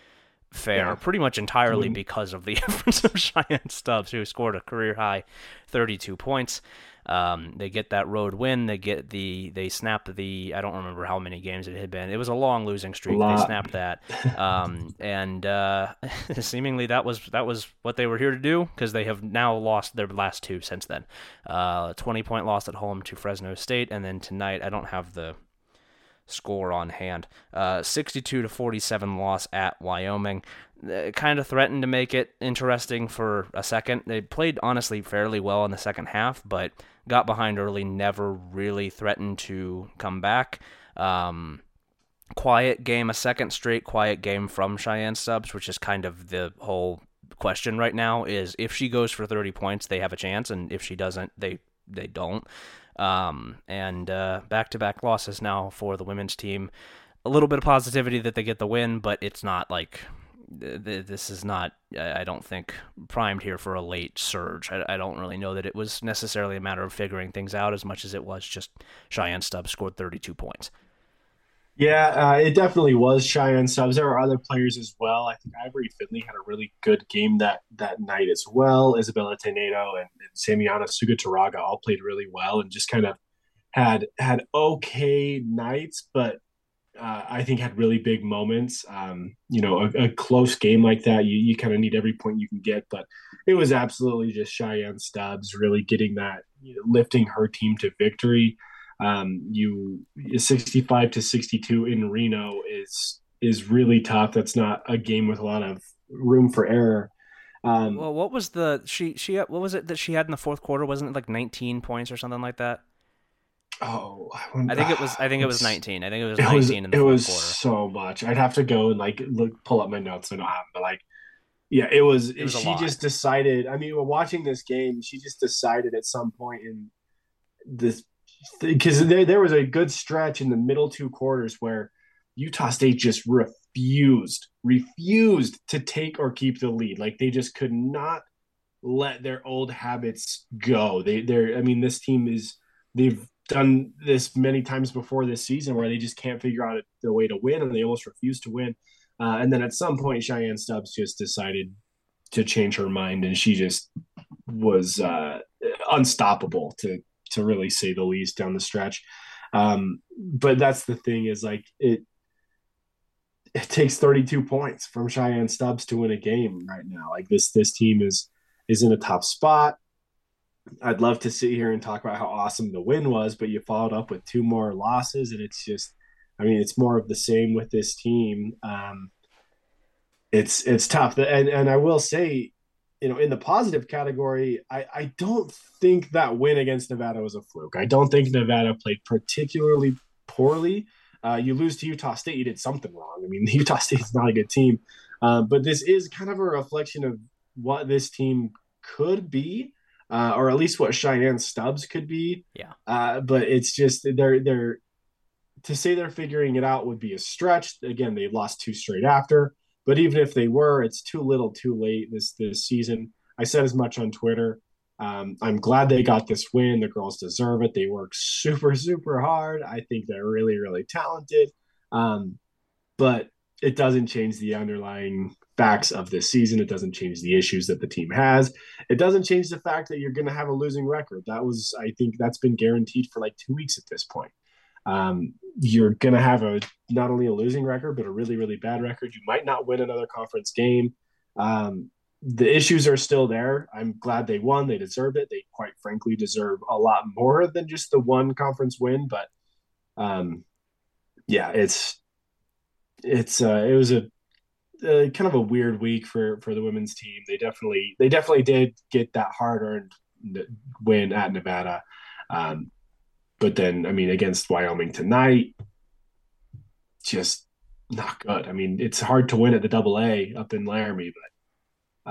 fair. Yeah. Pretty much entirely because of the efforts of Cheyenne Stubbs, who scored a career high 32 points. They get that road win. They snapped the. I don't remember how many games it had been. It was a long losing streak. They snapped that, seemingly that was what they were here to do, because they have now lost their last two since then. 20-point loss at home to Fresno State, and then tonight, I don't have the score on hand. 62-47 loss at Wyoming. Kind of threatened to make it interesting for a second. They played honestly fairly well in the second half, but got behind early, never really threatened to come back. Quiet game, a second straight quiet game from Cheyenne Stubbs, which is kind of the whole question right now, is if she goes for 30 points, they have a chance, and if she doesn't, they don't. And back-to-back losses now for the women's team. A little bit of positivity that they get the win, but it's not like this is not, I don't think, primed here for a late surge. I don't really know that it was necessarily a matter of figuring things out as much as it was just Cheyenne Stubbs scored 32 points. Yeah, it definitely was Cheyenne Stubbs. There were other players as well. I think Ivory Finley had a really good game that night as well. Isabella Tenedo and Samiana Sugataraga all played really well and just kind of had okay nights, but I think had really big moments. A close game like that, you kind of need every point you can get, but it was absolutely just Cheyenne Stubbs really getting that, lifting her team to victory. 65-62 in Reno is really tough. That's not a game with a lot of room for error. What was what was it that she had in the fourth quarter? Wasn't it like 19 points or something like that? Oh, I think it was 19. I think it was 19 in the fourth quarter. It was so much. I'd have to go and pull up my notes. I don't have, but it was. She just decided. Watching this game, she just decided at some point in this. Because there was a good stretch in the middle two quarters where Utah State just refused to take or keep the lead. Like they just could not let their old habits go. This team they've done this many times before this season where they just can't figure out the way to win, and they almost refuse to win. And then at some point, Cheyenne Stubbs just decided to change her mind, and she just was unstoppable to to really say the least down the stretch. But that's the thing is, like, it takes 32 points from Cheyenne Stubbs to win a game right now. Like, this team is in a top spot. I'd love to sit here and talk about how awesome the win was, but you followed up with two more losses, and it's just, I mean, it's more of the same with this team. It's tough. And I will say, you know, in the positive category, I don't think that win against Nevada was a fluke. I don't think Nevada played particularly poorly. You lose to Utah State, you did something wrong. I mean, Utah State's not a good team. But this is kind of a reflection of what this team could be, or at least what Cheyenne Stubbs could be. Yeah. But it's just they're to say they're figuring it out would be a stretch. Again, they lost two straight after. But even if they were, it's too little, too late this season. I said as much on Twitter. I'm glad they got this win. The girls deserve it. They work super, super hard. I think they're really, really talented. But it doesn't change the underlying facts of this season. It doesn't change the issues that the team has. It doesn't change the fact that you're going to have a losing record. I think that's been guaranteed for like 2 weeks at this point. You're going to have not only a losing record, but a really, really bad record. You might not win another conference game. The issues are still there. I'm glad they won. They deserved it. They quite frankly deserve a lot more than just the one conference win. But yeah, it was a kind of a weird week for the women's team. They definitely did get that hard-earned win at Nevada. But then, I mean, against Wyoming tonight, just not good. I mean, it's hard to win at the AA up in Laramie, but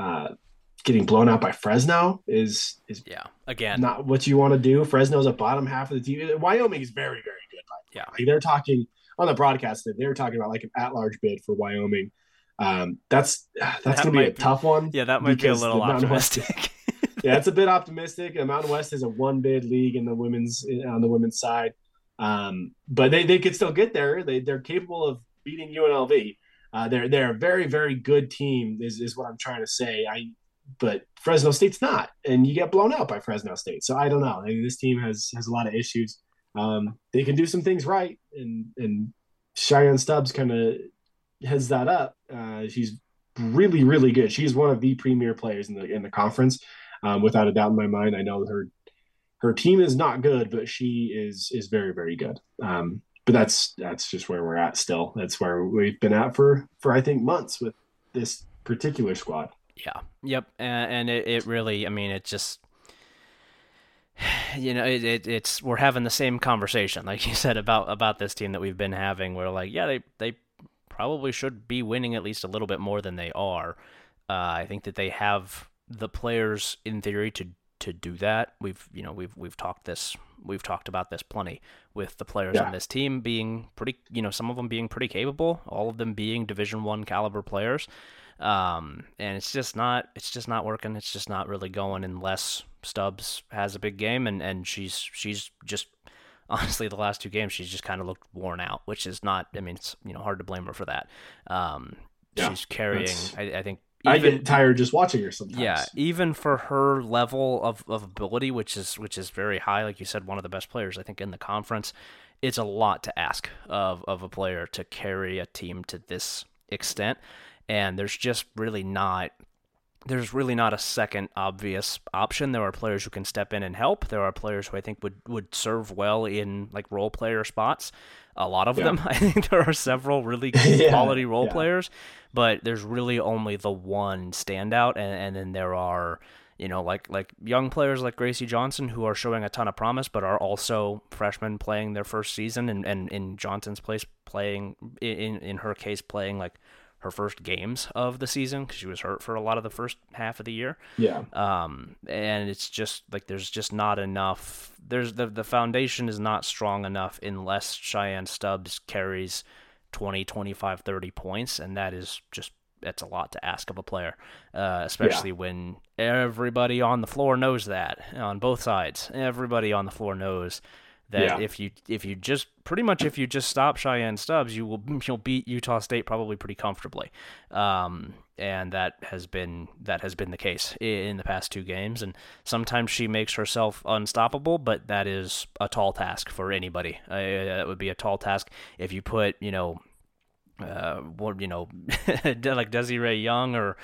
getting blown out by Fresno is yeah, again, not what you want to do. Fresno's a bottom half of the team. Wyoming is very, very good. Yeah, like they're talking on the broadcast that they're talking about like an at-large bid for Wyoming. That's going to be a tough one. Yeah, that might be a little optimistic. Yeah, it's a bit optimistic. The Mountain West is a one-bid league on the women's side, but they could still get there. They're capable of beating UNLV. They're a very, very good team. Is what I'm trying to say. But Fresno State's not, and you get blown out by Fresno State. So I don't know. I mean, this team has a lot of issues. They can do some things right, and Cheyenne Stubbs kind of heads that up. She's really, really good. She's one of the premier players in the conference. Without a doubt in my mind. I know her team is not good, but she is very, very good. But that's just where we're at still. That's where we've been at for I think months with this particular squad. Yeah. Yep. And it really, I mean, it just, you know, it's we're having the same conversation, like you said, about this team that we've been having. We're like, yeah, they probably should be winning at least a little bit more than they are. I think that they have the players in theory to do that. We've talked about this plenty with the players on this team being pretty, you know, some of them being pretty capable, all of them being Division I caliber players. And it's just not working. It's just not really going unless Stubbs has a big game, and she's just honestly the last two games, she's just kind of looked worn out, which is not, I mean, it's, you know, hard to blame her for that. She's carrying, I think, even, I get tired just watching her sometimes. Yeah, even for her level of ability, which is very high, like you said, one of the best players I think in the conference, it's a lot to ask of a player to carry a team to this extent. And there's really not a second obvious option. There are players who can step in and help. There are players who I think would serve well in like role player spots. A lot of them. I think there are several really quality role players, but there's really only the one standout. And then there are, you know, like young players like Gracie Johnson who are showing a ton of promise, but are also freshmen playing their first season. And in Johnson's place, playing like her first games of the season, because she was hurt for a lot of the first half of the year. Yeah. And it's just like there's just not enough. There's the foundation is not strong enough unless Cheyenne Stubbs carries 20, 25, 30 points, and that is just that's a lot to ask of a player, especially when everybody on the floor knows that on both sides. Everybody on the floor knows that if you just pretty much stop Cheyenne Stubbs, you'll beat Utah State probably pretty comfortably, and that has been the case in the past two games. And sometimes she makes herself unstoppable, but that is a tall task for anybody. That would be a tall task if you put like Desiree Young or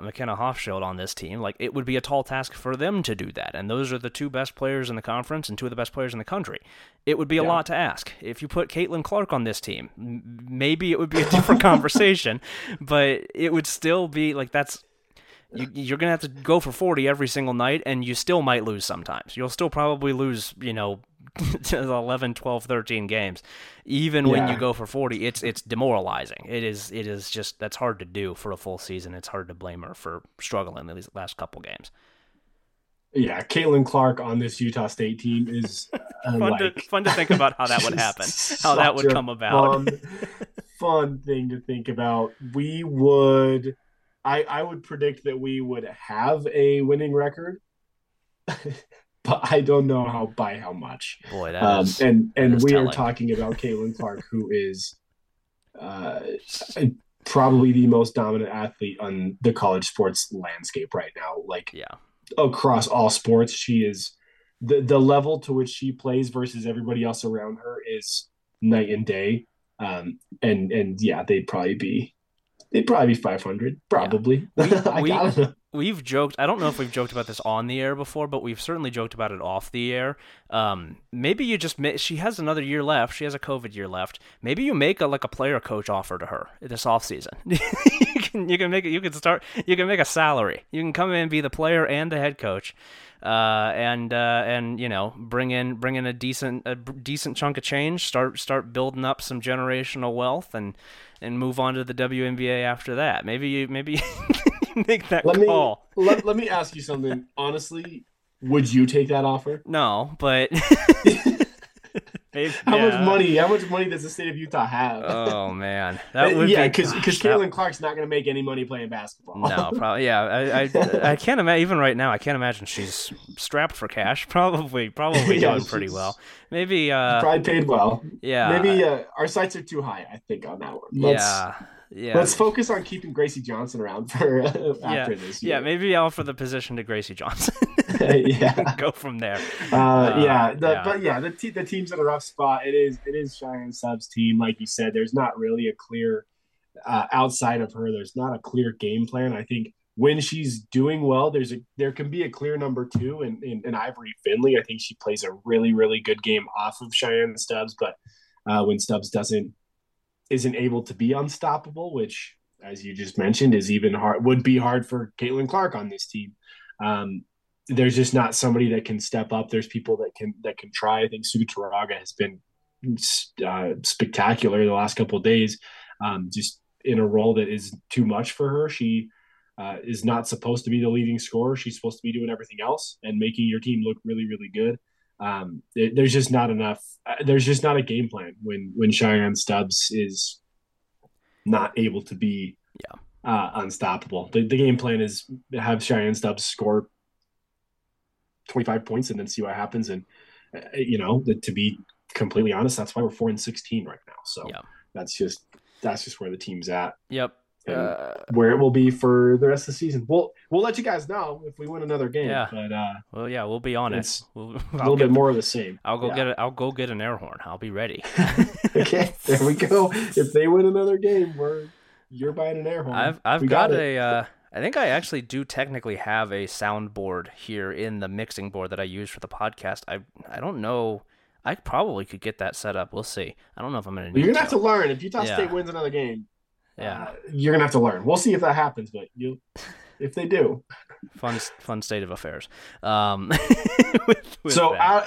McKenna Hofschild on this team. Like, it would be a tall task for them to do that. And those are the two best players in the conference and two of the best players in the country. It would be a lot to ask. If you put Caitlin Clark on this team, maybe it would be a different conversation, but it would still be like, that's, you're going to have to go for 40 every single night, and you still might lose sometimes. You'll still probably lose, 11, 12, 13 games. Even when you go for 40, it's demoralizing. It is just, that's hard to do for a full season. It's hard to blame her for struggling these last couple games. Yeah, Caitlin Clark on this Utah State team is fun to think about how that would happen, how that would come about. Fun thing to think about. I would predict that we would have a winning record, but I don't know by how much. Boy, that is, and we are talking about Caitlin Clark, who is probably the most dominant athlete on the college sports landscape right now. Like, across all sports, she is the level to which she plays versus everybody else around her is night and day. They'd probably be 500, probably. Yeah. We've joked. I don't know if we've joked about this on the air before, but we've certainly joked about it off the air. Maybe she has another year left. She has a COVID year left. Maybe you make a player coach offer to her this offseason. You can make a salary. You can come in and be the player and the head coach, and bring in a decent chunk of change. Start building up some generational wealth and move on to the WNBA after that. Maybe. Make that call. Let me ask you something. Honestly, would you take that offer? No, but how much money does the state of Utah have? Oh man, that would because Caitlin Clark's not going to make any money playing basketball. No, probably. Yeah, I can't imagine. Even right now, I can't imagine she's strapped for cash. Probably doing pretty well. Maybe probably paid well. Yeah, maybe our sights are too high, I think, on that one. Let's focus on keeping Gracie Johnson around for after this year. Yeah, maybe offer the position to Gracie Johnson. Go from there. The team's in a rough spot. It is Cheyenne Stubbs' team, like you said. There's not really a clear outside of her. There's not a clear game plan. I think when she's doing well, there can be a clear number two in Ivory Finley. I think she plays a really, really good game off of Cheyenne Stubbs, but when Stubbs isn't able to be unstoppable, which, as you just mentioned, is even hard, would be hard for Caitlin Clark on this team. There's just not somebody that can step up. There's people that can try. I think Sutaraga has been spectacular the last couple of days, just in a role that is too much for her. She is not supposed to be the leading scorer. She's supposed to be doing everything else and making your team look really, really good. There's just not enough. There's just not a game plan when Cheyenne Stubbs is not able to be unstoppable. The game plan is have Cheyenne Stubbs score 25 points and then see what happens. And to be completely honest, that's why we're 4-16 right now. So that's just where the team's at. Yep. Where it will be for the rest of the season, we'll let you guys know if we win another game. Yeah. But we'll be on it. A little bit more of the same. I'll go get an air horn. I'll be ready. Okay, there we go. If they win another game, you're buying an air horn. I've got a. I think I actually do technically have a soundboard here in the mixing board that I use for the podcast. I don't know. I probably could get that set up. We'll see. I don't know if I'm gonna. You're gonna have to learn if Utah State wins another game. Yeah, you're gonna have to learn. We'll see if that happens, but if they do, fun state of affairs. Out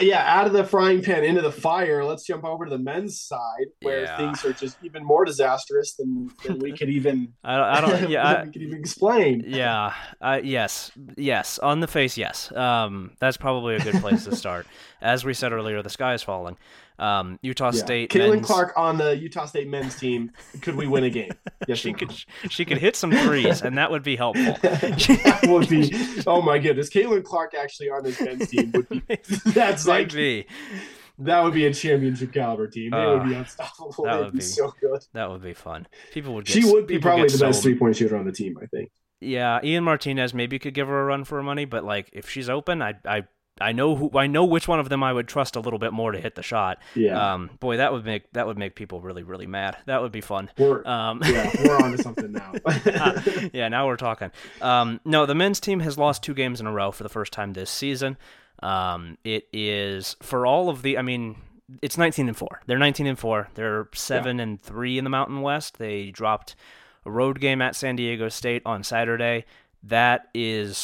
of the frying pan into the fire. Let's jump over to the men's side where things are just even more disastrous than we could even. We could even explain. Yeah. Yes. On the face, yes. That's probably a good place to start. As we said earlier, the sky is falling. Utah State. Caitlin Clark on the Utah State men's team. Could we win a game? Yes, she could hit some threes, and that would be helpful. That would be. Oh my goodness, Caitlin Clark actually on this men's team would be. That's like me. That would be a championship caliber team. They would be unstoppable. That would be so good. That would be fun. People would. She would be probably the best three-point shooter on the team, I think. Yeah, Ian Martinez maybe could give her a run for her money, but like if she's open, I know which one of them I would trust a little bit more to hit the shot. Yeah. Boy, that would make people really, really mad. That would be fun. We're on to something now. Yeah, now we're talking. No, the men's team has lost 2 games in a row for the first time this season. It is for all of the, I mean, it's 19-4. They're 19-4. They're 7-3 in the Mountain West. They dropped a road game at San Diego State on Saturday. That's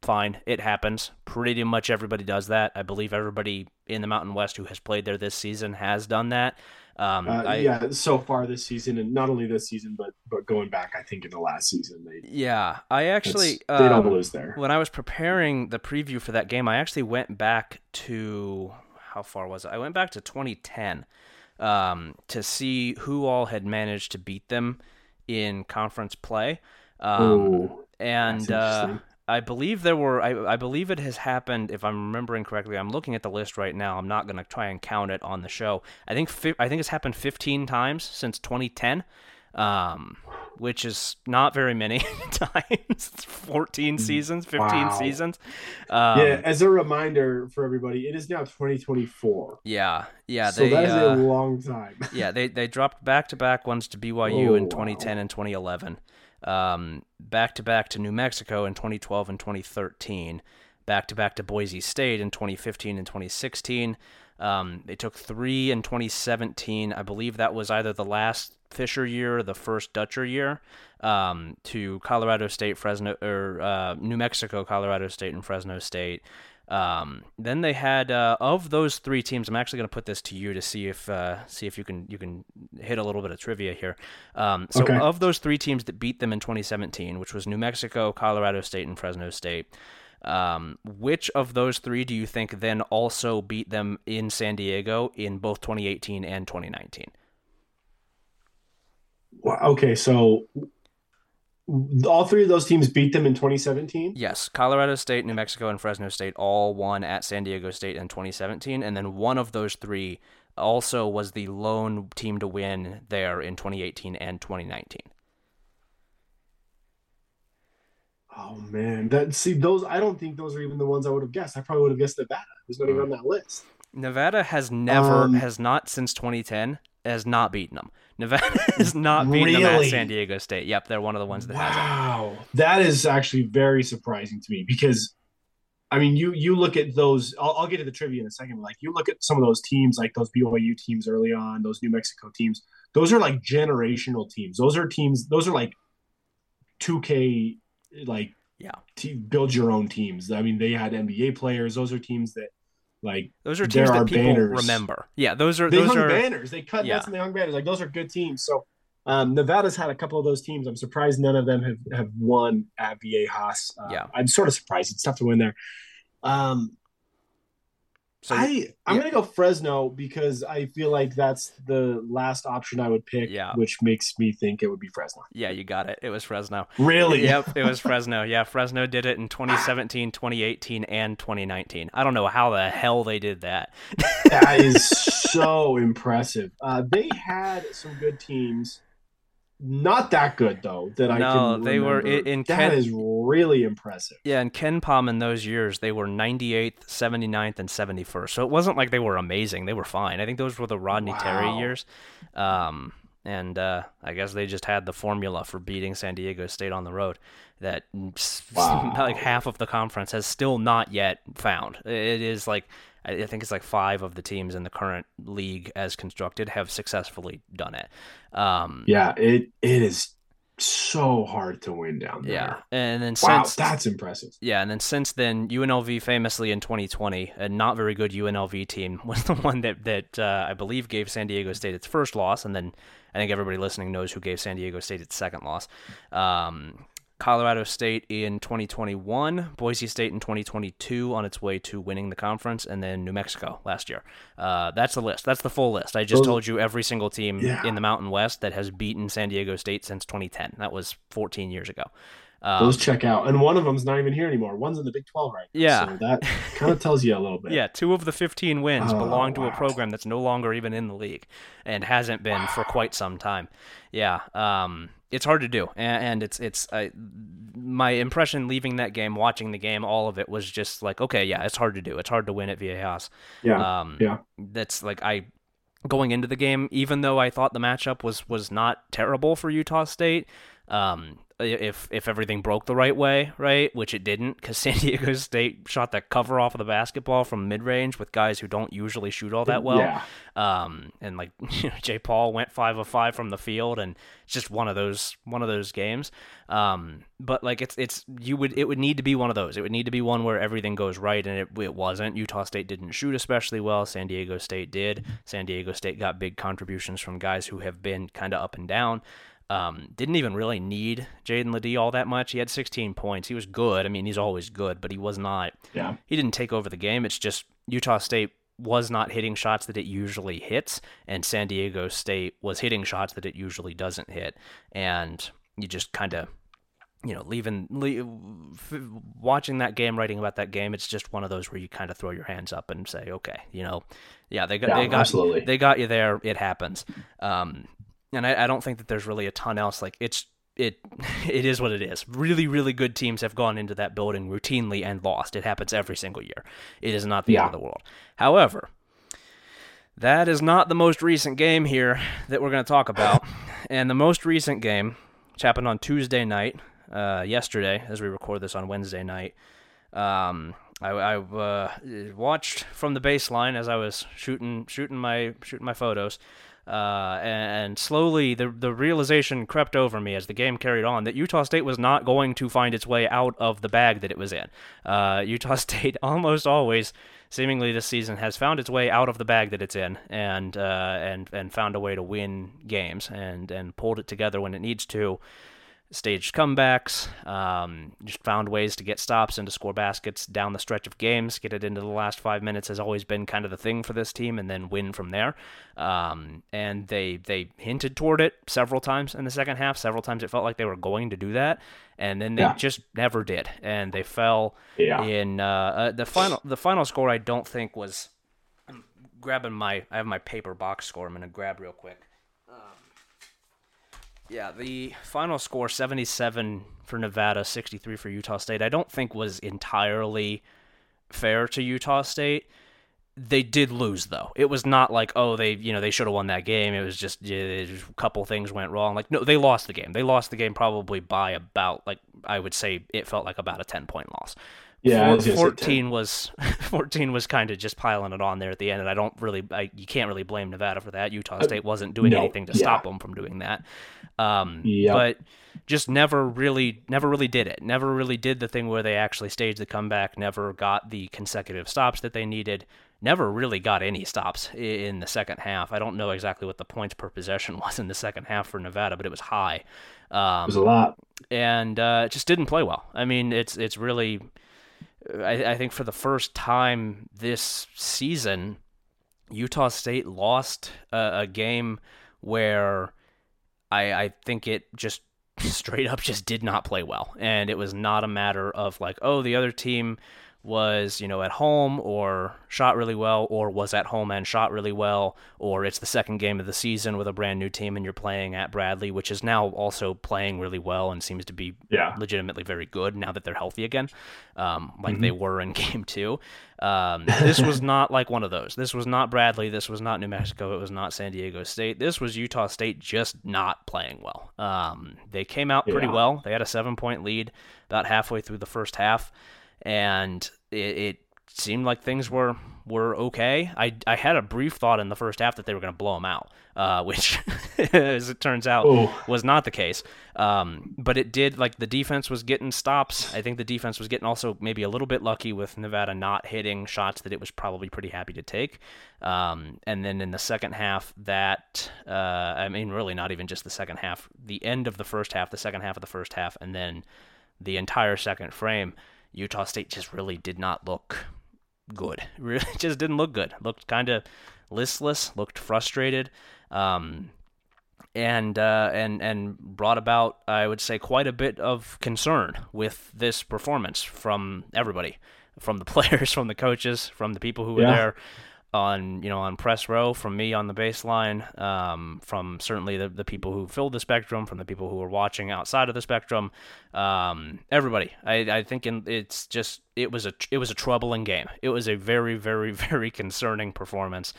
fine. It happens. Pretty much everybody does that. I believe everybody in the Mountain West who has played there this season has done that. So far this season, and not only this season, but going back, I think in the last season, they don't lose there. When I was preparing the preview for that game, I actually went back to how far was it? I went back to 2010 to see who all had managed to beat them in conference play, I believe there were. I believe it has happened. If I'm remembering correctly, I'm looking at the list right now. I'm not going to try and count it on the show. I think it's happened 15 times since 2010, which is not very many times. It's 14 seasons, 15 seasons. As a reminder for everybody, it is now 2024. Yeah. So that is a long time. Yeah, they dropped back-to-back ones to BYU in 2010 and 2011. Back-to-back to New Mexico in 2012 and 2013, back-to-back to Boise State in 2015 and 2016. They took 3 in 2017. I believe that was either the last Fisher year or the first Dutcher year, to Colorado State, Fresno, or New Mexico, Colorado State, and Fresno State. Then they had, of those 3 teams, I'm actually going to put this to you to see if you can hit a little bit of trivia here. Of those 3 teams that beat them in 2017, which was New Mexico, Colorado State, and Fresno State, which of those 3 do you think then also beat them in San Diego in both 2018 and 2019? Well, okay. So all 3 of those teams beat them in 2017? Yes. Colorado State, New Mexico, and Fresno State all won at San Diego State in 2017. And then one of those 3 also was the lone team to win there in 2018 and 2019. Oh, man. I don't think those are even the ones I would have guessed. I probably would have guessed Nevada, who's not even on that list. Nevada has not since 2010, has not beaten them. Nevada is not beating them at San Diego State. Yep, they're one of the ones that hasn't. Wow, that is actually very surprising to me because, I mean, you look at those. I'll get to the trivia in a second. Like you look at some of those teams, like those BYU teams early on, those New Mexico teams. Those are like generational teams. Those are teams. Those are like 2K, like build your own teams. I mean, they had NBA players. Those are teams that. Like those are teams that people remember. Yeah, those are banners. They cut nets and they hung banners. Like those are good teams. So Nevada's had a couple of those teams. I'm surprised none of them have won at Viejas. I'm sort of surprised. It's tough to win there. I'm gonna go Fresno because I feel like that's the last option I would pick, which makes me think it would be Fresno. Yeah, you got it. It was Fresno. Really? Yep, it was Fresno. Yeah, Fresno did it in 2017, 2018, and 2019. I don't know how the hell they did that. That is so impressive. They had some good teams. Not that good, though, they were in Ken. That is really impressive. Yeah, and Ken Pom in those years, they were 98th, 79th, and 71st. So it wasn't like they were amazing. They were fine. I think those were the Rodney Terry years. I guess they just had the formula for beating San Diego State on the road that like half of the conference has still not yet found. It is like I think it's like 5 of the teams in the current league as constructed have successfully done it. It is so hard to win down there. Yeah, and then that's impressive. Yeah, and then since then, UNLV famously in 2020, a not very good UNLV team was the one that I believe gave San Diego State its first loss, and then I think everybody listening knows who gave San Diego State its second loss. Colorado State in 2021, Boise State in 2022 on its way to winning the conference, and then New Mexico last year. That's the list. That's the full list. I just told you every single team in the Mountain West that has beaten San Diego State since 2010. That was 14 years ago. Those check out. And one of them's not even here anymore. One's in the Big 12 right now. Yeah. So that kind of tells you a little bit. Yeah, 2 of the 15 wins belong to a program that's no longer even in the league and hasn't been for quite some time. Yeah. It's hard to do. And it's my impression leaving that game, watching the game, all of it was just like, okay, yeah, it's hard to do. It's hard to win at Viejas. Yeah. That's like, going into the game, even though I thought the matchup was not terrible for Utah State, if everything broke the right way, right, which it didn't, because San Diego State shot that cover off of the basketball from mid-range with guys who don't usually shoot all that well. Yeah. And like Jay Paul went 5 of 5 from the field, and it's just one of those games. But like it would need to be one of those. It would need to be one where everything goes right, and it wasn't. Utah State didn't shoot especially well. San Diego State did. San Diego State got big contributions from guys who have been kind of up and down. Didn't even really need Jaden Ledee all that much. He had 16 points. He was good. I mean, he's always good, but he was not. Yeah. He didn't take over the game. It's just Utah State was not hitting shots that it usually hits, and San Diego State was hitting shots that it usually doesn't hit. And you just kind of, watching that game, writing about that game, it's just one of those where you kind of throw your hands up and say, okay, they got you there. It happens. And I don't think that there's really a ton else. Like it is what it is. Really, really good teams have gone into that building routinely and lost. It happens every single year. It is not the end of the world. However, that is not the most recent game here that we're going to talk about. And the most recent game, which happened on Tuesday night, yesterday, as we record this on Wednesday night, I watched from the baseline as I was shooting my photos. And slowly the realization crept over me as the game carried on that Utah State was not going to find its way out of the bag that it was in. Utah State almost always, seemingly this season, has found its way out of the bag that it's in and found a way to win games and pulled it together when it needs to. Staged comebacks, just found ways to get stops and to score baskets down the stretch of games. Get it into the last 5 minutes has always been kind of the thing for this team, and then win from there. And they hinted toward it several times in the second half. Several times it felt like they were going to do that, and then they just never did. And they fell in the final score. I don't think was. I'm grabbing I have my paper box score. I'm gonna grab real quick. Yeah, the final score, 77 for Nevada, 63 for Utah State, I don't think was entirely fair to Utah State. They did lose, though. It was not like, they should have won that game. It was just a couple things went wrong. Like, no, they lost the game. They lost the game probably by about, like, I would say it felt like about a 10-point loss. Yeah, 14 was kind of just piling it on there at the end, and you can't really blame Nevada for that. Utah State wasn't doing anything to stop them from doing that, but just never really did it. Never really did the thing where they actually staged the comeback. Never got the consecutive stops that they needed. Never really got any stops in the second half. I don't know exactly what the points per possession was in the second half for Nevada, but it was high. It was a lot, and it just didn't play well. I mean, it's really. I think for the first time this season, Utah State lost a game where I think it just straight up just did not play well. And it was not a matter of like, the other team was, at home or shot really well, or was at home and shot really well, or it's the second game of the season with a brand new team and you're playing at Bradley, which is now also playing really well and seems to be legitimately very good now that they're healthy again, they were in game 2. This was not like one of those. This was not Bradley. This was not New Mexico. It was not San Diego State. This was Utah State just not playing well. They came out pretty well. They had a 7-point lead about halfway through the first half. And it seemed like things were okay. I had a brief thought in the first half that they were going to blow them out, which, as it turns out, was not the case. But it did, like, the defense was getting stops. I think the defense was getting also maybe a little bit lucky with Nevada not hitting shots that it was probably pretty happy to take. And then in the second half really not even just the second half, the end of the first half, the second half of the first half, and then the entire second frame, Utah State just really did not look good. Really just didn't look good. Looked kind of listless, looked frustrated. and brought about, I would say, quite a bit of concern with this performance from everybody, from the players, from the coaches, from the people who were there on, you know, on press row, from me on the baseline, from certainly the people who filled the spectrum, from the people who were watching outside of the spectrum, everybody. I think it's just it was a troubling game. It was a very, very, very concerning performance.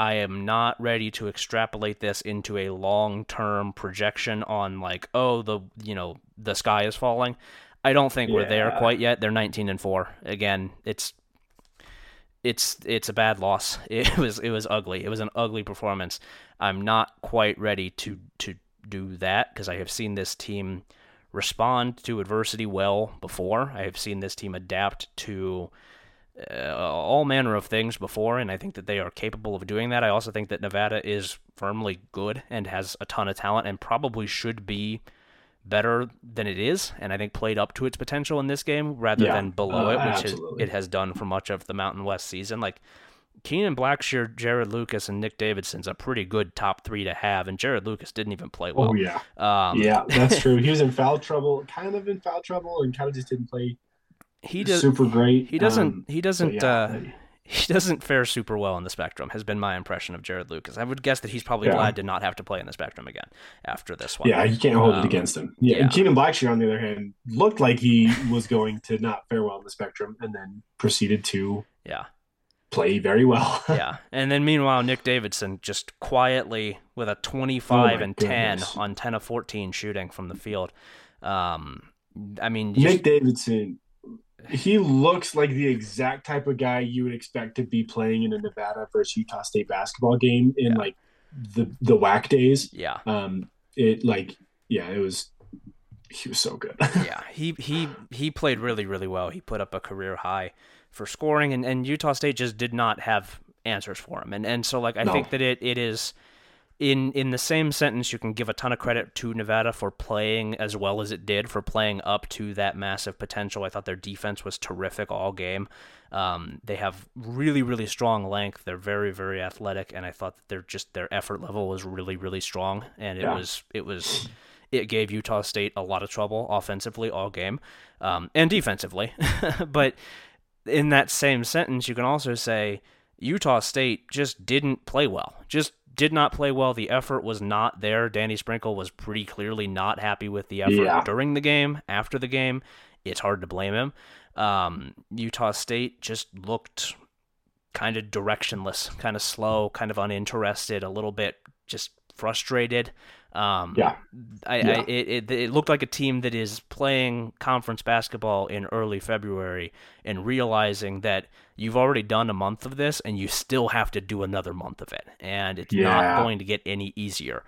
I am not ready to extrapolate this into a long-term projection on like, oh, the sky is falling. I don't think we're there quite yet. They're 19-4. Again, it's a bad loss. It was ugly. It was an ugly performance. I'm not quite ready to do that because I have seen this team respond to adversity well before. I have seen this team adapt to all manner of things before, and I think that they are capable of doing that. I also think that Nevada is firmly good and has a ton of talent and probably should be better than it is, and I think played up to its potential in this game rather than below it, which it has done for much of the Mountain West season. Like, Keenan Blackshear, Jared Lucas, and Nick Davidson's a pretty good top three to have, and Jared Lucas didn't even play well. Oh, yeah. That's true. He was in foul trouble and kind of just didn't play super great. He doesn't fare super well in the spectrum, has been my impression of Jared Lucas. I would guess that he's probably glad to not have to play in the spectrum again after this one. Yeah, you can't hold it against him. Yeah, and Keenan Blackshear, on the other hand, looked like he was going to not fare well in the spectrum and then proceeded to play very well. And then meanwhile, Nick Davidson just quietly with a 25 and 10 on 10 of 14 shooting from the field. I mean, Nick Davidson, he looks like the exact type of guy you would expect to be playing in a Nevada versus Utah State basketball game in like the whack days. Yeah. He was so good. He played really, really well. He put up a career high for scoring, and Utah State just did not have answers for him. And so like, I think that it is in the same sentence, you can give a ton of credit to Nevada for playing as well as it did, for playing up to that massive potential. I thought their defense was terrific all game. They have really, really strong length. They're very, very athletic, and I thought that their effort level was really, really strong. And it gave Utah State a lot of trouble offensively all game, and defensively. But in that same sentence, you can also say Utah State just didn't play well. Just did not play well. The effort was not there. Danny Sprinkle was pretty clearly not happy with the effort during the game, after the game. It's hard to blame him. Utah State just looked kind of directionless, kind of slow, kind of uninterested, a little bit just frustrated. It looked like a team that is playing conference basketball in early February and realizing that you've already done a month of this and you still have to do another month of it, and it's not going to get any easier.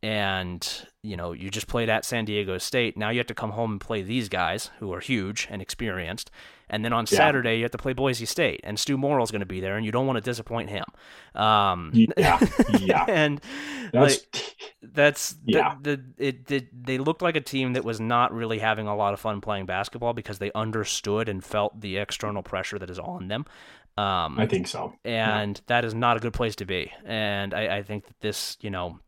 And you know, you just played at San Diego State. Now you have to come home and play these guys who are huge and experienced. And then on Saturday, you have to play Boise State, and Stu Morrill's going to be there, and you don't want to disappoint him. And they looked like a team that was not really having a lot of fun playing basketball because they understood and felt the external pressure that is on them. I think so. And that is not a good place to be. And I think that this, you know,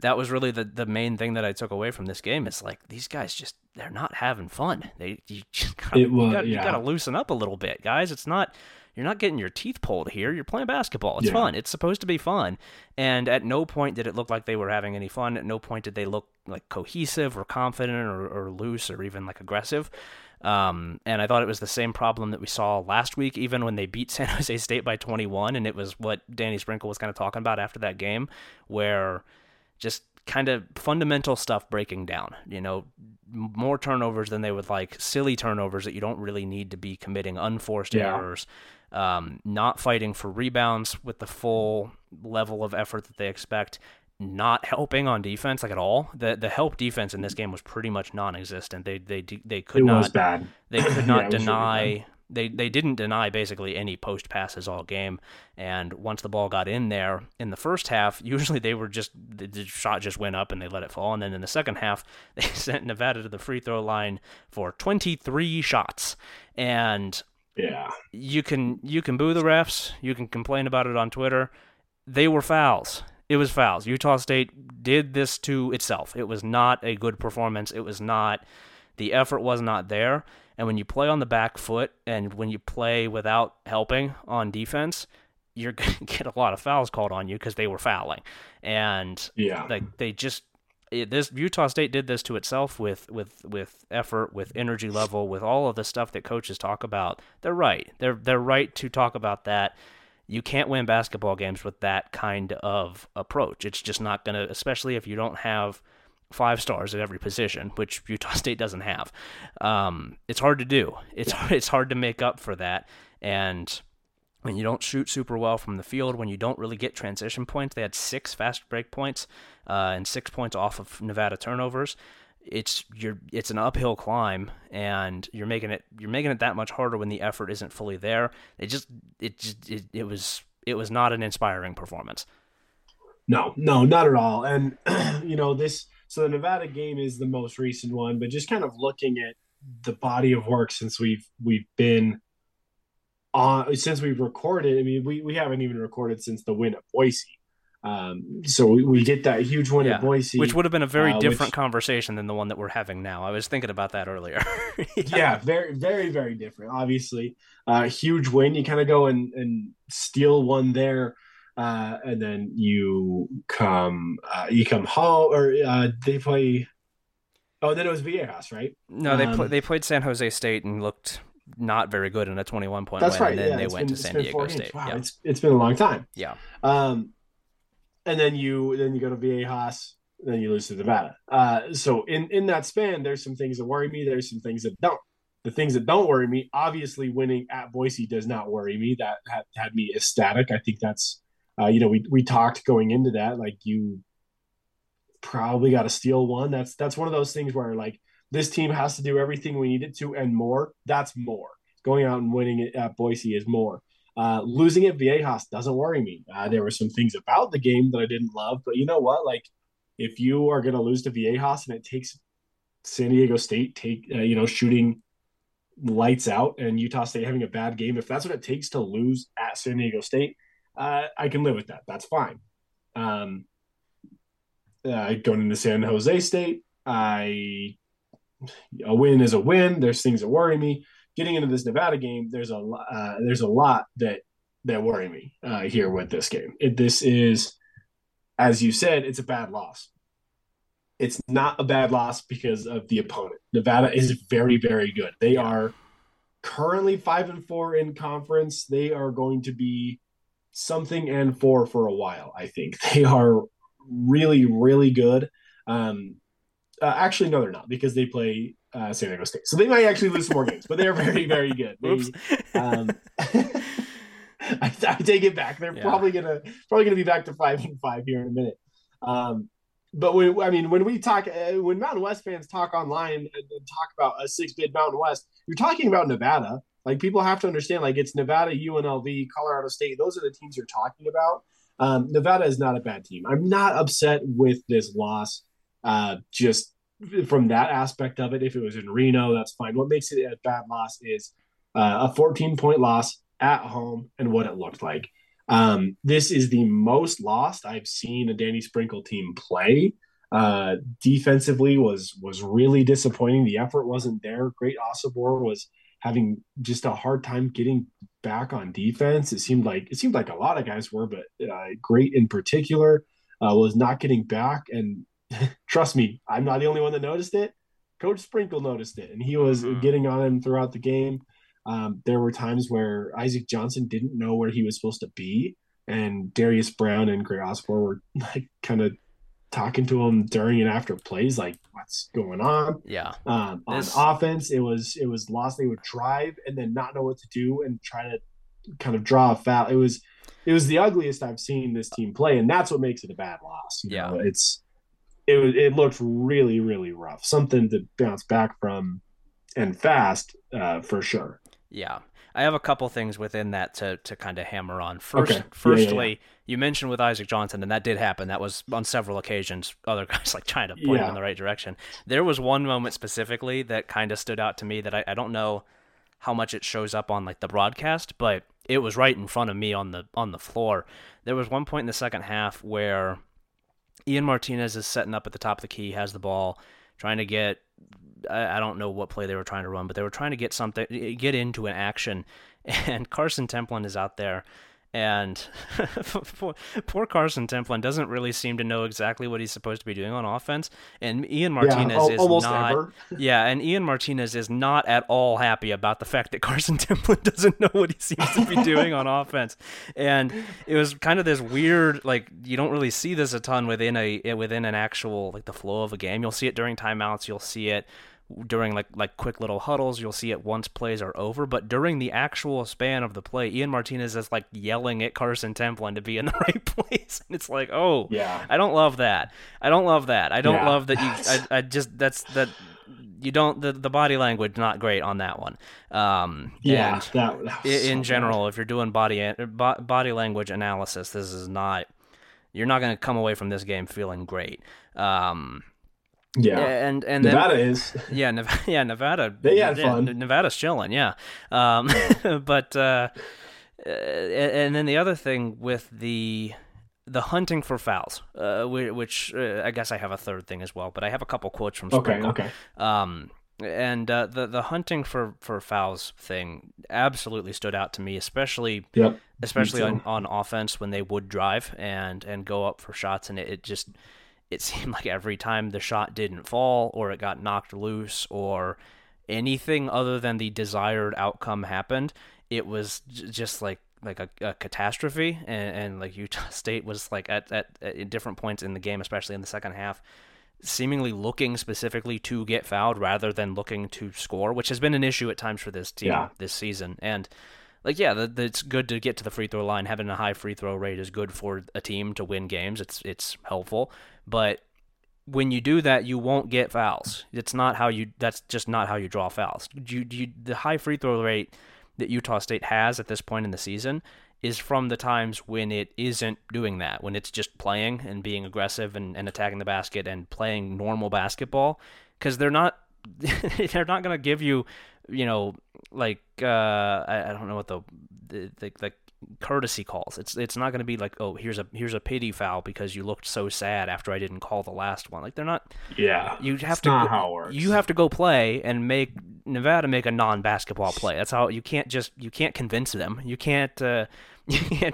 that was really the main thing that I took away from this game. It's like, these guys just, they're not having fun. You got to loosen up a little bit, guys. It's not, you're not getting your teeth pulled here. You're playing basketball. It's fun. It's supposed to be fun. And at no point did it look like they were having any fun. At no point did they look like cohesive or confident or loose or even like aggressive. And I thought it was the same problem that we saw last week, even when they beat San Jose State by 21. And it was what Danny Sprinkle was kind of talking about after that game, where just kind of fundamental stuff breaking down, you know, more turnovers than they would like, silly turnovers that you don't really need to be committing, unforced errors, not fighting for rebounds with the full level of effort that they expect, not helping on defense like at all. The help defense in this game was pretty much non-existent. They didn't deny basically any post passes all game, and once the ball got in there in the first half, usually they were just, the shot just went up and they let it fall, and then in the second half, they sent Nevada to the free throw line for 23 shots, and you can boo the refs, you can complain about it on Twitter, they were fouls. It was fouls. Utah State did this to itself. It was not a good performance. It was not, the effort was not there. And when you play on the back foot and when you play without helping on defense, you're going to get a lot of fouls called on you because they were fouling. And this Utah State did this to itself with effort, with energy level, with all of the stuff that coaches talk about. They're right. They're right to talk about that. You can't win basketball games with that kind of approach. It's just not going to, especially if you don't have 5 stars at every position, which Utah State doesn't have. It's hard to do. It's hard to make up for that. And when you don't shoot super well from the field, when you don't really get transition points, they had 6 fast break points and 6 points off of Nevada turnovers. It's an uphill climb, and you're making it that much harder when the effort isn't fully there. It was not an inspiring performance. No, not at all. And so the Nevada game is the most recent one, but just kind of looking at the body of work since we've been on, since we've recorded. I mean, we haven't even recorded since the win at Boise. So we get that huge win at Boise, which would have been a very different conversation than the one that we're having now. I was thinking about that earlier. Yeah, very, very, very different. Obviously, huge win. You kind of go and steal one there, and then you come home, or they play. Oh, then it was Viejas, right? No, they played San Jose State and looked not very good in a 21-point win. That's right. And then they went to San Diego State. Wow, yeah. It's been a long time. Yeah. And then you go to Viejas, then you lose to Nevada. So in that span, there's some things that worry me. There's some things that don't. The things that don't worry me, obviously winning at Boise does not worry me. That had me ecstatic. I think that's, we talked going into that, like you probably got to steal one. That's one of those things where like this team has to do everything we needed to and more. That's more. Going out and winning it at Boise is more. Losing at Viejas doesn't worry me. There were some things about the game that I didn't love, but you know what? Like, if you are going to lose to Viejas and it takes San Diego State shooting lights out and Utah State having a bad game, if that's what it takes to lose at San Diego State, I can live with that. That's fine. Going into San Jose State, a win is a win. There's things that worry me. Getting into this Nevada game, there's a lot that worry me here with this game. This is, as you said, it's a bad loss. It's not a bad loss because of the opponent. Nevada is very, very good. They are currently 5-4 in conference. They are going to be something and 4 for a while, I think. They are really, really good. Actually, no, they're not, because they play San Diego State. So they might actually lose some more games, but they're very, very good. They, I take it back. They're probably gonna be back to 5-5 here in a minute. But when we talk, when Mountain West fans talk online and talk about a 6-bid Mountain West, you're talking about Nevada. Like, people have to understand, like, it's Nevada, UNLV, Colorado State. Those are the teams you're talking about. Nevada is not a bad team. I'm not upset with this loss. Just from that aspect of it, if it was in Reno, that's fine. What makes it a bad loss is a 14-point loss at home and what it looked like. This is the most lost I've seen a Danny Sprinkle team play. Defensively was really disappointing. The effort wasn't there. Great Osobor was having just a hard time getting back on defense. It seemed like a lot of guys were, but Great in particular was not getting back. And trust me, I'm not the only one that noticed it. Coach Sprinkle noticed it, and he was getting on him throughout the game. There were times where Isaac Johnson didn't know where he was supposed to be, and Darius Brown and Great Osobor were like kind of talking to him during and after plays, like, what's going on? Yeah. On offense, it was lost. They would drive and then not know what to do and try to kind of draw a foul. It was the ugliest I've seen this team play, and that's what makes it a bad loss. You know, It looked really, really rough. Something to bounce back from, and fast, for sure. Yeah, I have a couple things within that to kind of hammer on. Firstly, you mentioned with Isaac Johnson, and that did happen. That was on several occasions. Other guys like trying to point him in the right direction. There was one moment specifically that kind of stood out to me that I don't know how much it shows up on like the broadcast, but it was right in front of me on the floor. There was one point in the second half where Ian Martinez is setting up at the top of the key, has the ball, trying to get, I don't know what play they were trying to run, but they were trying to get something, get into an action, and Carson Templin is out there, and poor Carson Templin doesn't really seem to know exactly what he's supposed to be doing on offense, and Ian Martinez and Ian Martinez is not at all happy about the fact that Carson Templin doesn't know what he seems to be doing on offense. And it was kind of this weird, like, you don't really see this a ton within an actual, like, the flow of a game. You'll see it during timeouts, you'll see it during like quick little huddles, you'll see it once plays are over, but during the actual span of the play, Ian Martinez is like yelling at Carson Templin to be in the right place, and it's like, oh yeah, I don't love that. I don't love that you. I just that's that you don't the body language not great on that one. That was so bad. If you're doing body language analysis, this is not. You're not going to come away from this game feeling great. Yeah, and Nevada then, is. Yeah, Nevada. They had fun. Nevada's chilling, yeah. But and then the other thing with the hunting for fouls, which I guess I have a third thing as well, but I have a couple quotes from Sprinkle. Okay. And the hunting for fouls thing absolutely stood out to me, especially on offense when they would drive and go up for shots, and it just. It seemed like every time the shot didn't fall or it got knocked loose or anything other than the desired outcome happened, it was just like a catastrophe. And like Utah State was like at different points in the game, especially in the second half, seemingly looking specifically to get fouled rather than looking to score, which has been an issue at times for this team this season. And it's good to get to the free throw line. Having a high free throw rate is good for a team to win games. It's helpful, but when you do that, you won't get fouls. That's just not how you draw fouls. The high free throw rate that Utah State has at this point in the season is from the times when it isn't doing that, when it's just playing and being aggressive and attacking the basket and playing normal basketball, because they're not going to give you. I don't know what the courtesy calls. It's not going to be like, oh, here's a pity foul because you looked so sad after I didn't call the last one. Like they're not. Yeah. You have to go play and make Nevada make a non-basketball play. That's how you can't convince them. You can't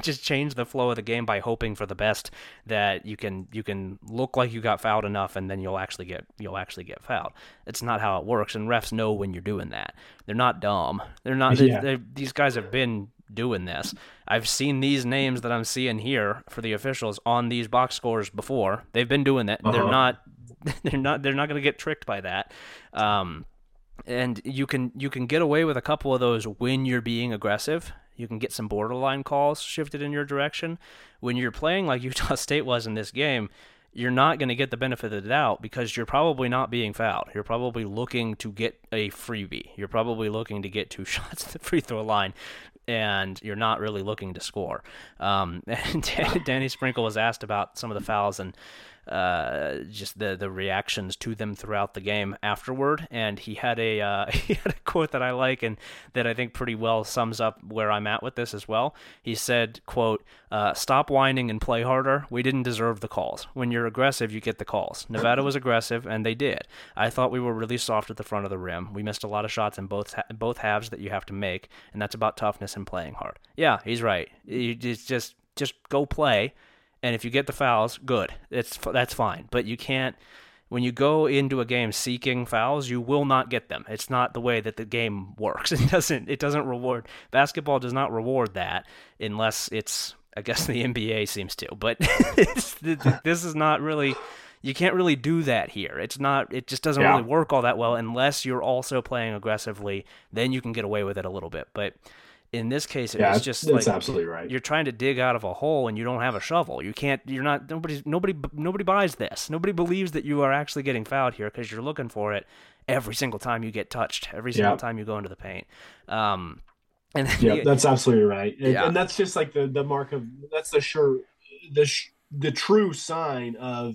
just change the flow of the game by hoping for the best that you can look like you got fouled enough and then you'll actually get fouled. It's not how it works, and refs know when you're doing that. They're not dumb. They're not. These guys have been doing this. I've seen these names that I'm seeing here for the officials on these box scores before. They've been doing that. Uh-huh. They're not going to get tricked by that. And you can get away with a couple of those when you're being aggressive. You can get some borderline calls shifted in your direction. When you're playing like Utah State was in this game, you're not going to get the benefit of the doubt because you're probably not being fouled. You're probably looking to get a freebie. You're probably looking to get two shots at the free throw line, and you're not really looking to score. And Danny Sprinkle was asked about some of the fouls and just the reactions to them throughout the game afterward, and he had a quote that I like and that I think pretty well sums up where I'm at with this as well. He said, quote, "Stop whining and play harder. We didn't deserve the calls. When you're aggressive, you get the calls. Nevada was aggressive, and they did. I thought we were really soft at the front of the rim. We missed a lot of shots in both halves that you have to make, and that's about toughness and playing hard." Yeah, he's right. It's just go play. And if you get the fouls, good. That's fine. But you can't. When you go into a game seeking fouls, you will not get them. It's not the way that the game works. It doesn't reward. Basketball does not reward that unless it's. I guess the NBA seems to. But this is not really. You can't really do that here. It's not. It just doesn't really work all that well unless you're also playing aggressively. Then you can get away with it a little bit. But. In this case, it's just like absolutely right. You're trying to dig out of a hole and you don't have a shovel. You can't. You're not. Nobody buys this. Nobody believes that you are actually getting fouled here because you're looking for it every single time you get touched, every single time you go into the paint. That's absolutely right. And that's just like the mark of that's the true sign of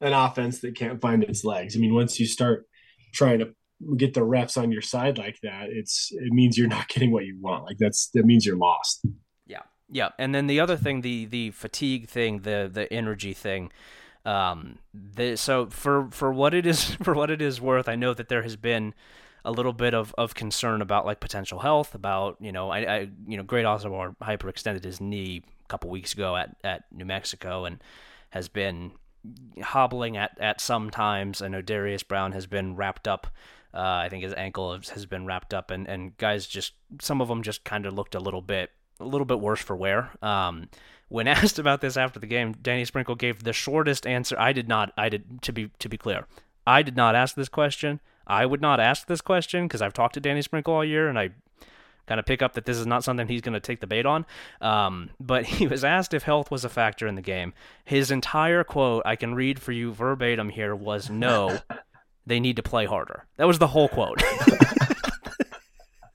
an offense that can't find its legs. I mean, once you start trying to get the refs on your side like that, it means you're not getting what you want. Like that means you're lost. Yeah. Yeah. And then the other thing, the fatigue thing, the energy thing, so for what it is worth, I know that there has been a little bit of concern about like potential health, about, I Great Osobor hyperextended his knee a couple weeks ago at New Mexico and has been hobbling at some times. I know Darius Brown has been wrapped up. I think his ankle has been wrapped up, and guys just, some of them just kind of looked a little bit worse for wear. When asked about this after the game, Danny Sprinkle gave the shortest answer. To be clear, I did not ask this question. I would not ask this question because I've talked to Danny Sprinkle all year, and I kind of pick up that this is not something he's going to take the bait on. But he was asked if health was a factor in the game. His entire quote, I can read for you verbatim here, was no, they need to play harder. That was the whole quote.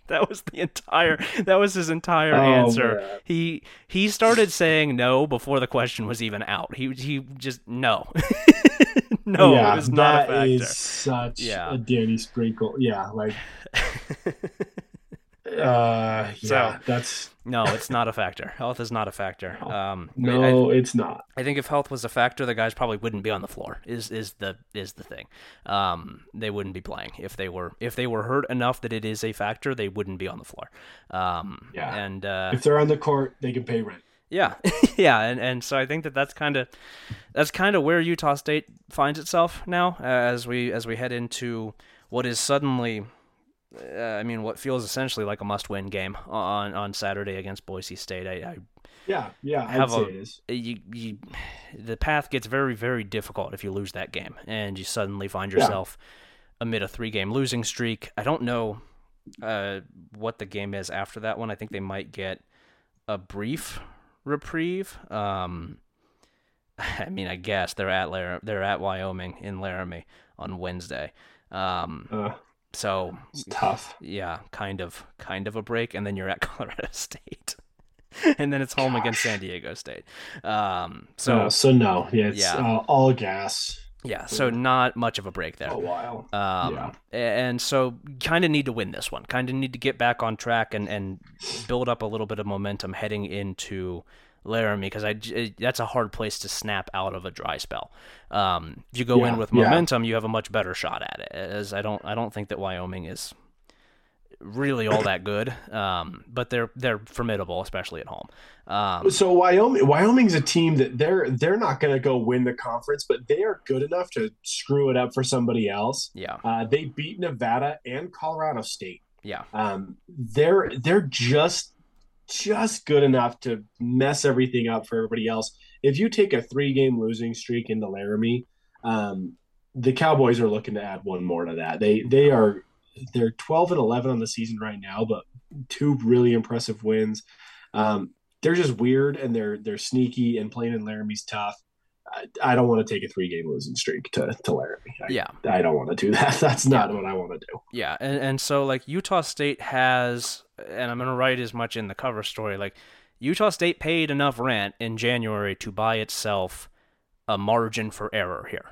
That was his entire answer. Man. He started saying no before the question was even out. He just no. No, yeah, it was not a factor. That is such a Danny Sprinkle. Yeah, like so, that's no, it's not a factor. Health is not a factor. It's not. I think if health was a factor, the guys probably wouldn't be on the floor. Is the thing. They wouldn't be playing if they were hurt enough that it is a factor. They wouldn't be on the floor. And if they're on the court, they can pay rent. Yeah. Yeah. And so I think that's kind of where Utah State finds itself now as we head into what is suddenly, what feels essentially like a must win game on Saturday against Boise State. I'd say it is. The path gets very, very difficult if you lose that game and you suddenly find yourself amid a 3-game losing streak. I don't know what the game is after that one. I think they might get a brief reprieve. I guess they're at Wyoming in Laramie on Wednesday. So it's tough. Yeah, kind of a break, and then you're at Colorado State, and then it's home against San Diego State. All gas. Yeah, so not much of a break there. A while. And so kind of need to win this one. Kind of need to get back on track and build up a little bit of momentum heading into Laramie, because that's a hard place to snap out of a dry spell. If you go in with momentum, you have a much better shot at it. As I don't think that Wyoming is really all that good, but they're formidable, especially at home. So Wyoming's a team that they're not going to go win the conference, but they are good enough to screw it up for somebody else. They beat Nevada and Colorado State. They're just good enough to mess everything up for everybody else. If you take a 3-game losing streak into Laramie, the Cowboys are looking to add one more to that. They're 12-11 on the season right now, but 2 really impressive wins. They're just weird, and they're sneaky, and playing in Laramie's tough. I don't want to take a 3-game losing streak to Laramie. I don't want to do that. That's not what I want to do. Yeah, and so like Utah State has, and I'm going to write as much in the cover story, like Utah State paid enough rent in January to buy itself a margin for error here.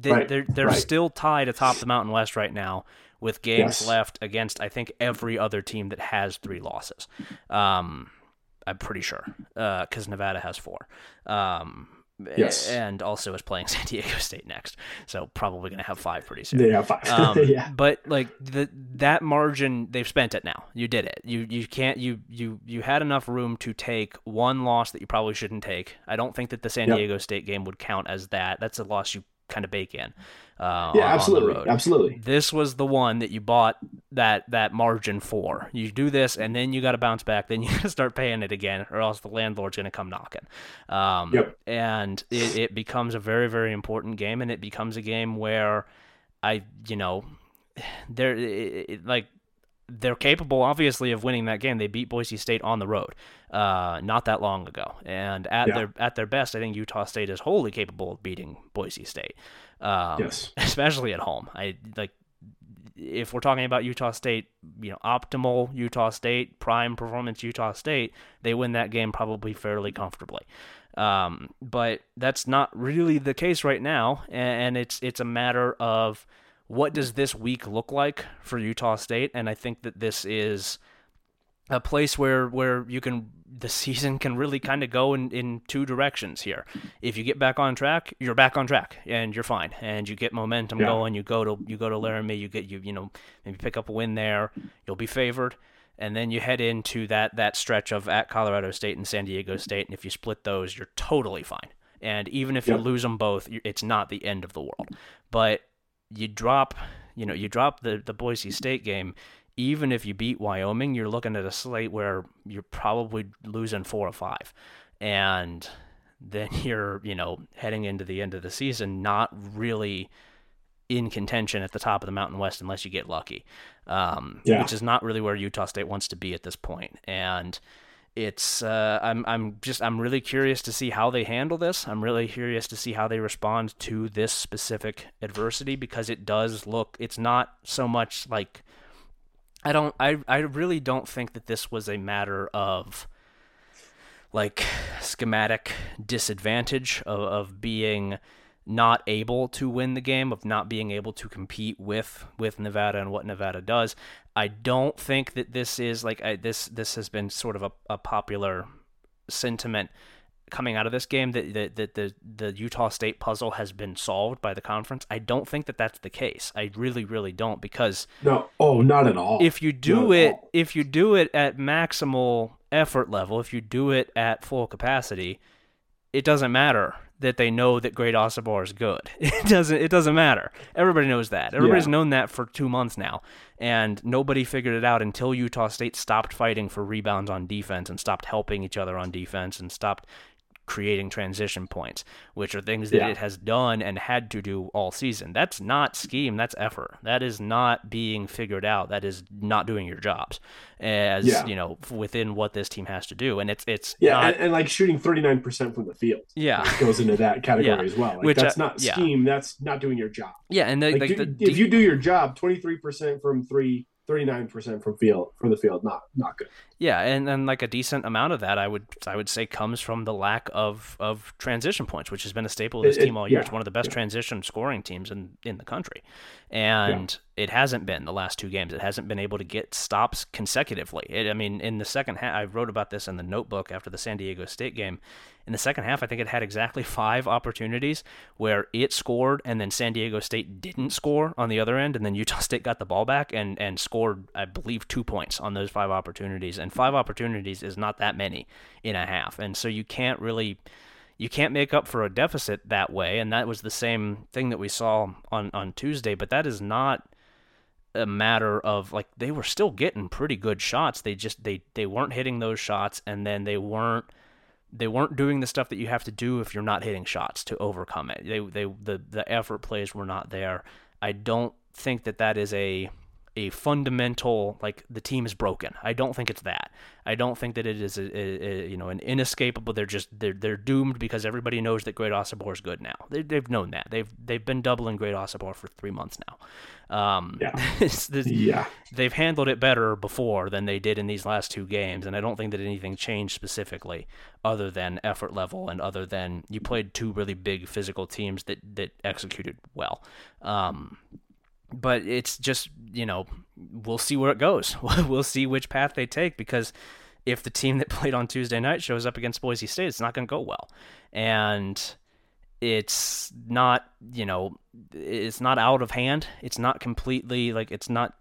They're still tied atop the Mountain West right now, with games left against, I think, every other team that has 3 losses. I'm pretty sure, because Nevada has 4. And also is playing San Diego State next, so probably going to have 5 pretty soon. They have 5. But like that margin, they've spent it now. You did it. You had enough room to take one loss that you probably shouldn't take. I don't think that the San Diego State game would count as that. That's a loss you kind of bake in. Absolutely. On the road. Absolutely. This was the one that you bought that margin for. You do this, and then you got to bounce back. Then you got to start paying it again, or else the landlord's going to come knocking. And it becomes a very, very important game, and it becomes a game where they're capable, obviously, of winning that game. They beat Boise State on the road not that long ago, and at their best, I think Utah State is wholly capable of beating Boise State, especially at home. If we're talking about Utah State, optimal Utah State, prime performance Utah State, they win that game probably fairly comfortably. But that's not really the case right now, and it's a matter of what does this week look like for Utah State? And I think that this is a place where you can, the season can really kind of go in two directions here. If you get back on track, you're back on track and you're fine, and you get momentum going. You go to Laramie, you get maybe pick up a win there, you'll be favored, and then you head into that stretch of at Colorado State and San Diego State, and if you split those, you're totally fine. And even if you lose them both, it's not the end of the world. But you drop the Boise State game. Even if you beat Wyoming, you're looking at a slate where you're probably losing 4 or 5. And then you're, heading into the end of the season, not really in contention at the top of the Mountain West unless you get lucky, which is not really where Utah State wants to be at this point. And it's I'm really curious to see how they handle this. I'm really curious to see how they respond to this specific adversity, because it does look, it's not so much like, I really don't think that this was a matter of like schematic disadvantage of being not able to win the game, of not being able to compete with Nevada and what Nevada does. I don't think that this is like this has been sort of a popular sentiment coming out of this game that the Utah State puzzle has been solved by the conference. I don't think that that's the case. I really, really don't, because not at all. If you do it at maximal effort level, if you do it at full capacity, it doesn't matter that they know that Great Osobor is good. It doesn't matter. Everybody knows that. Everybody's known that for 2 months now, and nobody figured it out until Utah State stopped fighting for rebounds on defense and stopped helping each other on defense and stopped creating transition points, which are things that it has done and had to do all season. That's not scheme. That's effort. That is not being figured out. That is not doing your jobs as within what this team has to do. And it's like shooting 39% from the field. Yeah, goes into that category as well. Like, which that's not scheme. That's not doing your job. Yeah, and if you do your job, 23% from three. 39% from the field, not good. Yeah, and then like a decent amount of that, I would say, comes from the lack of transition points, which has been a staple of this team all year. It's one of the best transition scoring teams in the country, and it hasn't been the last two games. It hasn't been able to get stops consecutively. In the second half, I wrote about this in the notebook after the San Diego State game. In the second half, I think it had exactly 5 opportunities where it scored and then San Diego State didn't score on the other end, and then Utah State got the ball back and scored, I believe, 2 points on those 5 opportunities. And 5 opportunities is not that many in a half. And so you can't make up for a deficit that way. And that was the same thing that we saw on Tuesday, but that is not a matter of like, they were still getting pretty good shots. They just, they weren't hitting those shots, and then they weren't doing the stuff that you have to do if you're not hitting shots to overcome it. The effort plays were not there. I don't think that is a fundamental, like, the team is broken. I don't think it's that. I don't think that it is an inescapable. They're doomed because everybody knows that Great Osobor is good now. They've known that. They've been doubling Great Osobor for 3 months now. They've handled it better before than they did in these last two games, and I don't think that anything changed specifically other than effort level and other than you played two really big physical teams that executed well. But it's just, we'll see where it goes. We'll see which path they take, because if the team that played on Tuesday night shows up against Boise State, it's not going to go well. And it's not, it's not out of hand. It's not completely, like, it's not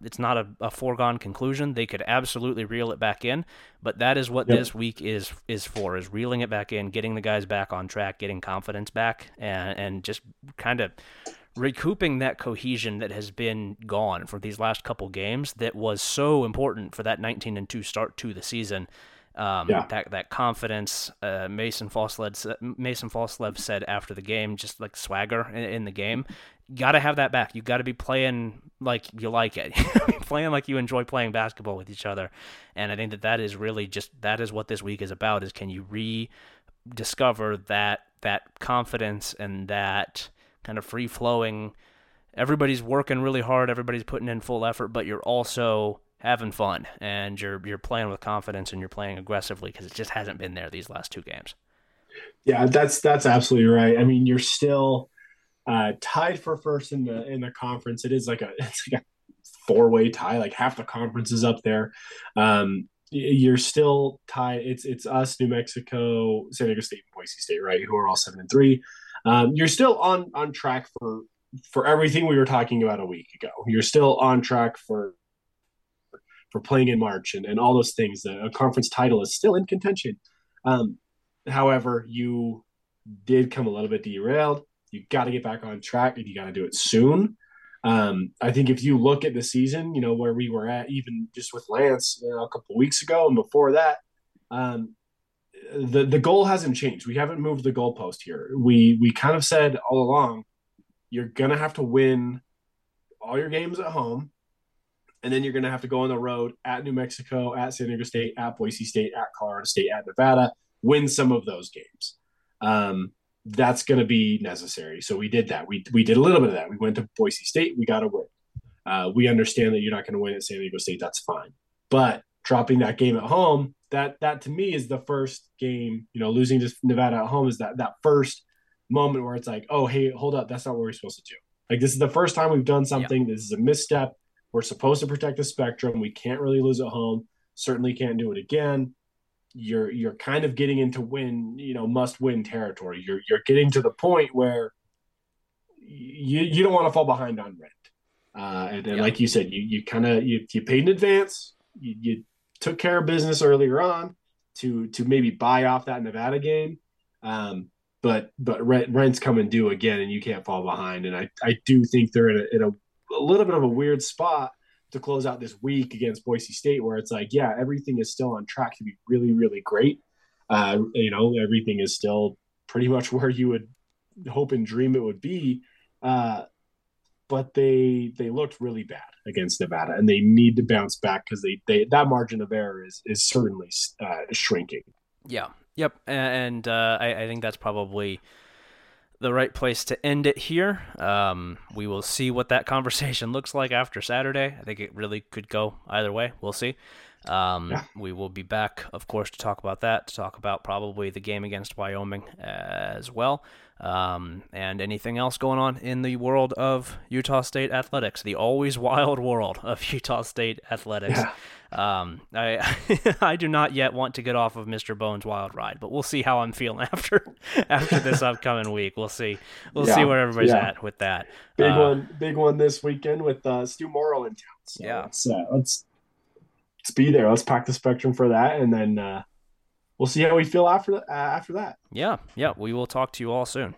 a foregone conclusion. They could absolutely reel it back in, but that is what this week is for, is reeling it back in, getting the guys back on track, getting confidence back, and just kind of recouping that cohesion that has been gone for these last couple games that was so important for that 19-2 start to the season. That confidence, Mason Falslev said after the game, just like swagger in the game. Got to have that back. You got to be playing like you like it, playing like you enjoy playing basketball with each other. And I think that is really just, that is what this week is about, is can you rediscover that confidence and that kind of free-flowing, everybody's working really hard, everybody's putting in full effort, but you're also having fun, and you're playing with confidence, and you're playing aggressively, because it just hasn't been there these last two games. Yeah, that's absolutely right. I mean, you're still tied for first in the conference. It is it's like a four-way tie. Like half the conference is up there. You're still tied. It's us, New Mexico, San Diego State, and Boise State, right? Who are all 7-3. You're still on track for everything we were talking about a week ago. You're still on track for playing in March and all those things. A conference title is still in contention. However, you did come a little bit derailed. You got to get back on track, and you got to do it soon. I think if you look at the season, you know, where we were at, even just with Lance a couple of weeks ago and before that, the goal hasn't changed. We haven't moved the goalpost here. We kind of said all along, you're going to have to win all your games at home, and then you're going to have to go on the road at New Mexico, at San Diego State, at Boise State, at Colorado State, at Nevada, win some of those games. That's going to be necessary. So we did that. We did a little bit of that. We went to Boise State. We got to win. We understand that you're not going to win at San Diego State. That's fine. But dropping that game at home, that to me is the first game, you know, losing to Nevada at home is that first moment where it's like, oh, hey, hold up. That's not what we're supposed to do. Like, this is the first time we've done something. Yeah. This is a misstep. We're supposed to protect the spectrum. We can't really lose at home. Certainly can't do it again. You're kind of getting into win, you know, must win territory. You're getting to the point where you don't want to fall behind on rent. And like you said, you kind of paid in advance. You took care of business earlier on to maybe buy off that Nevada game. But rent's coming due again, and you can't fall behind. And I do think they're in a little bit of a weird spot to close out this week against Boise State, where it's like, yeah, everything is still on track to be really, really great. You know, everything is still pretty much where you would hope and dream it would be. But they looked really bad against Nevada, and they need to bounce back because they that margin of error is certainly shrinking. Yeah. Yep. And I think that's probably the right place to end it here. We will see what that conversation looks like after Saturday. I think it really could go either way. We'll see. We will be back, of course, to talk about that, to talk about probably the game against Wyoming as well, and anything else going on in the world of Utah State athletics, the always wild world of Utah State athletics. Yeah. I do not yet want to get off of Mr. Bones' wild ride, but we'll see how I'm feeling after this upcoming week. We'll see. We'll see where everybody's at with that. Big one this weekend with Stu Morrow in town. So yeah. Let's be there. Let's pack the spectrum for that, and then we'll see how we feel after that. Yeah. We will talk to you all soon.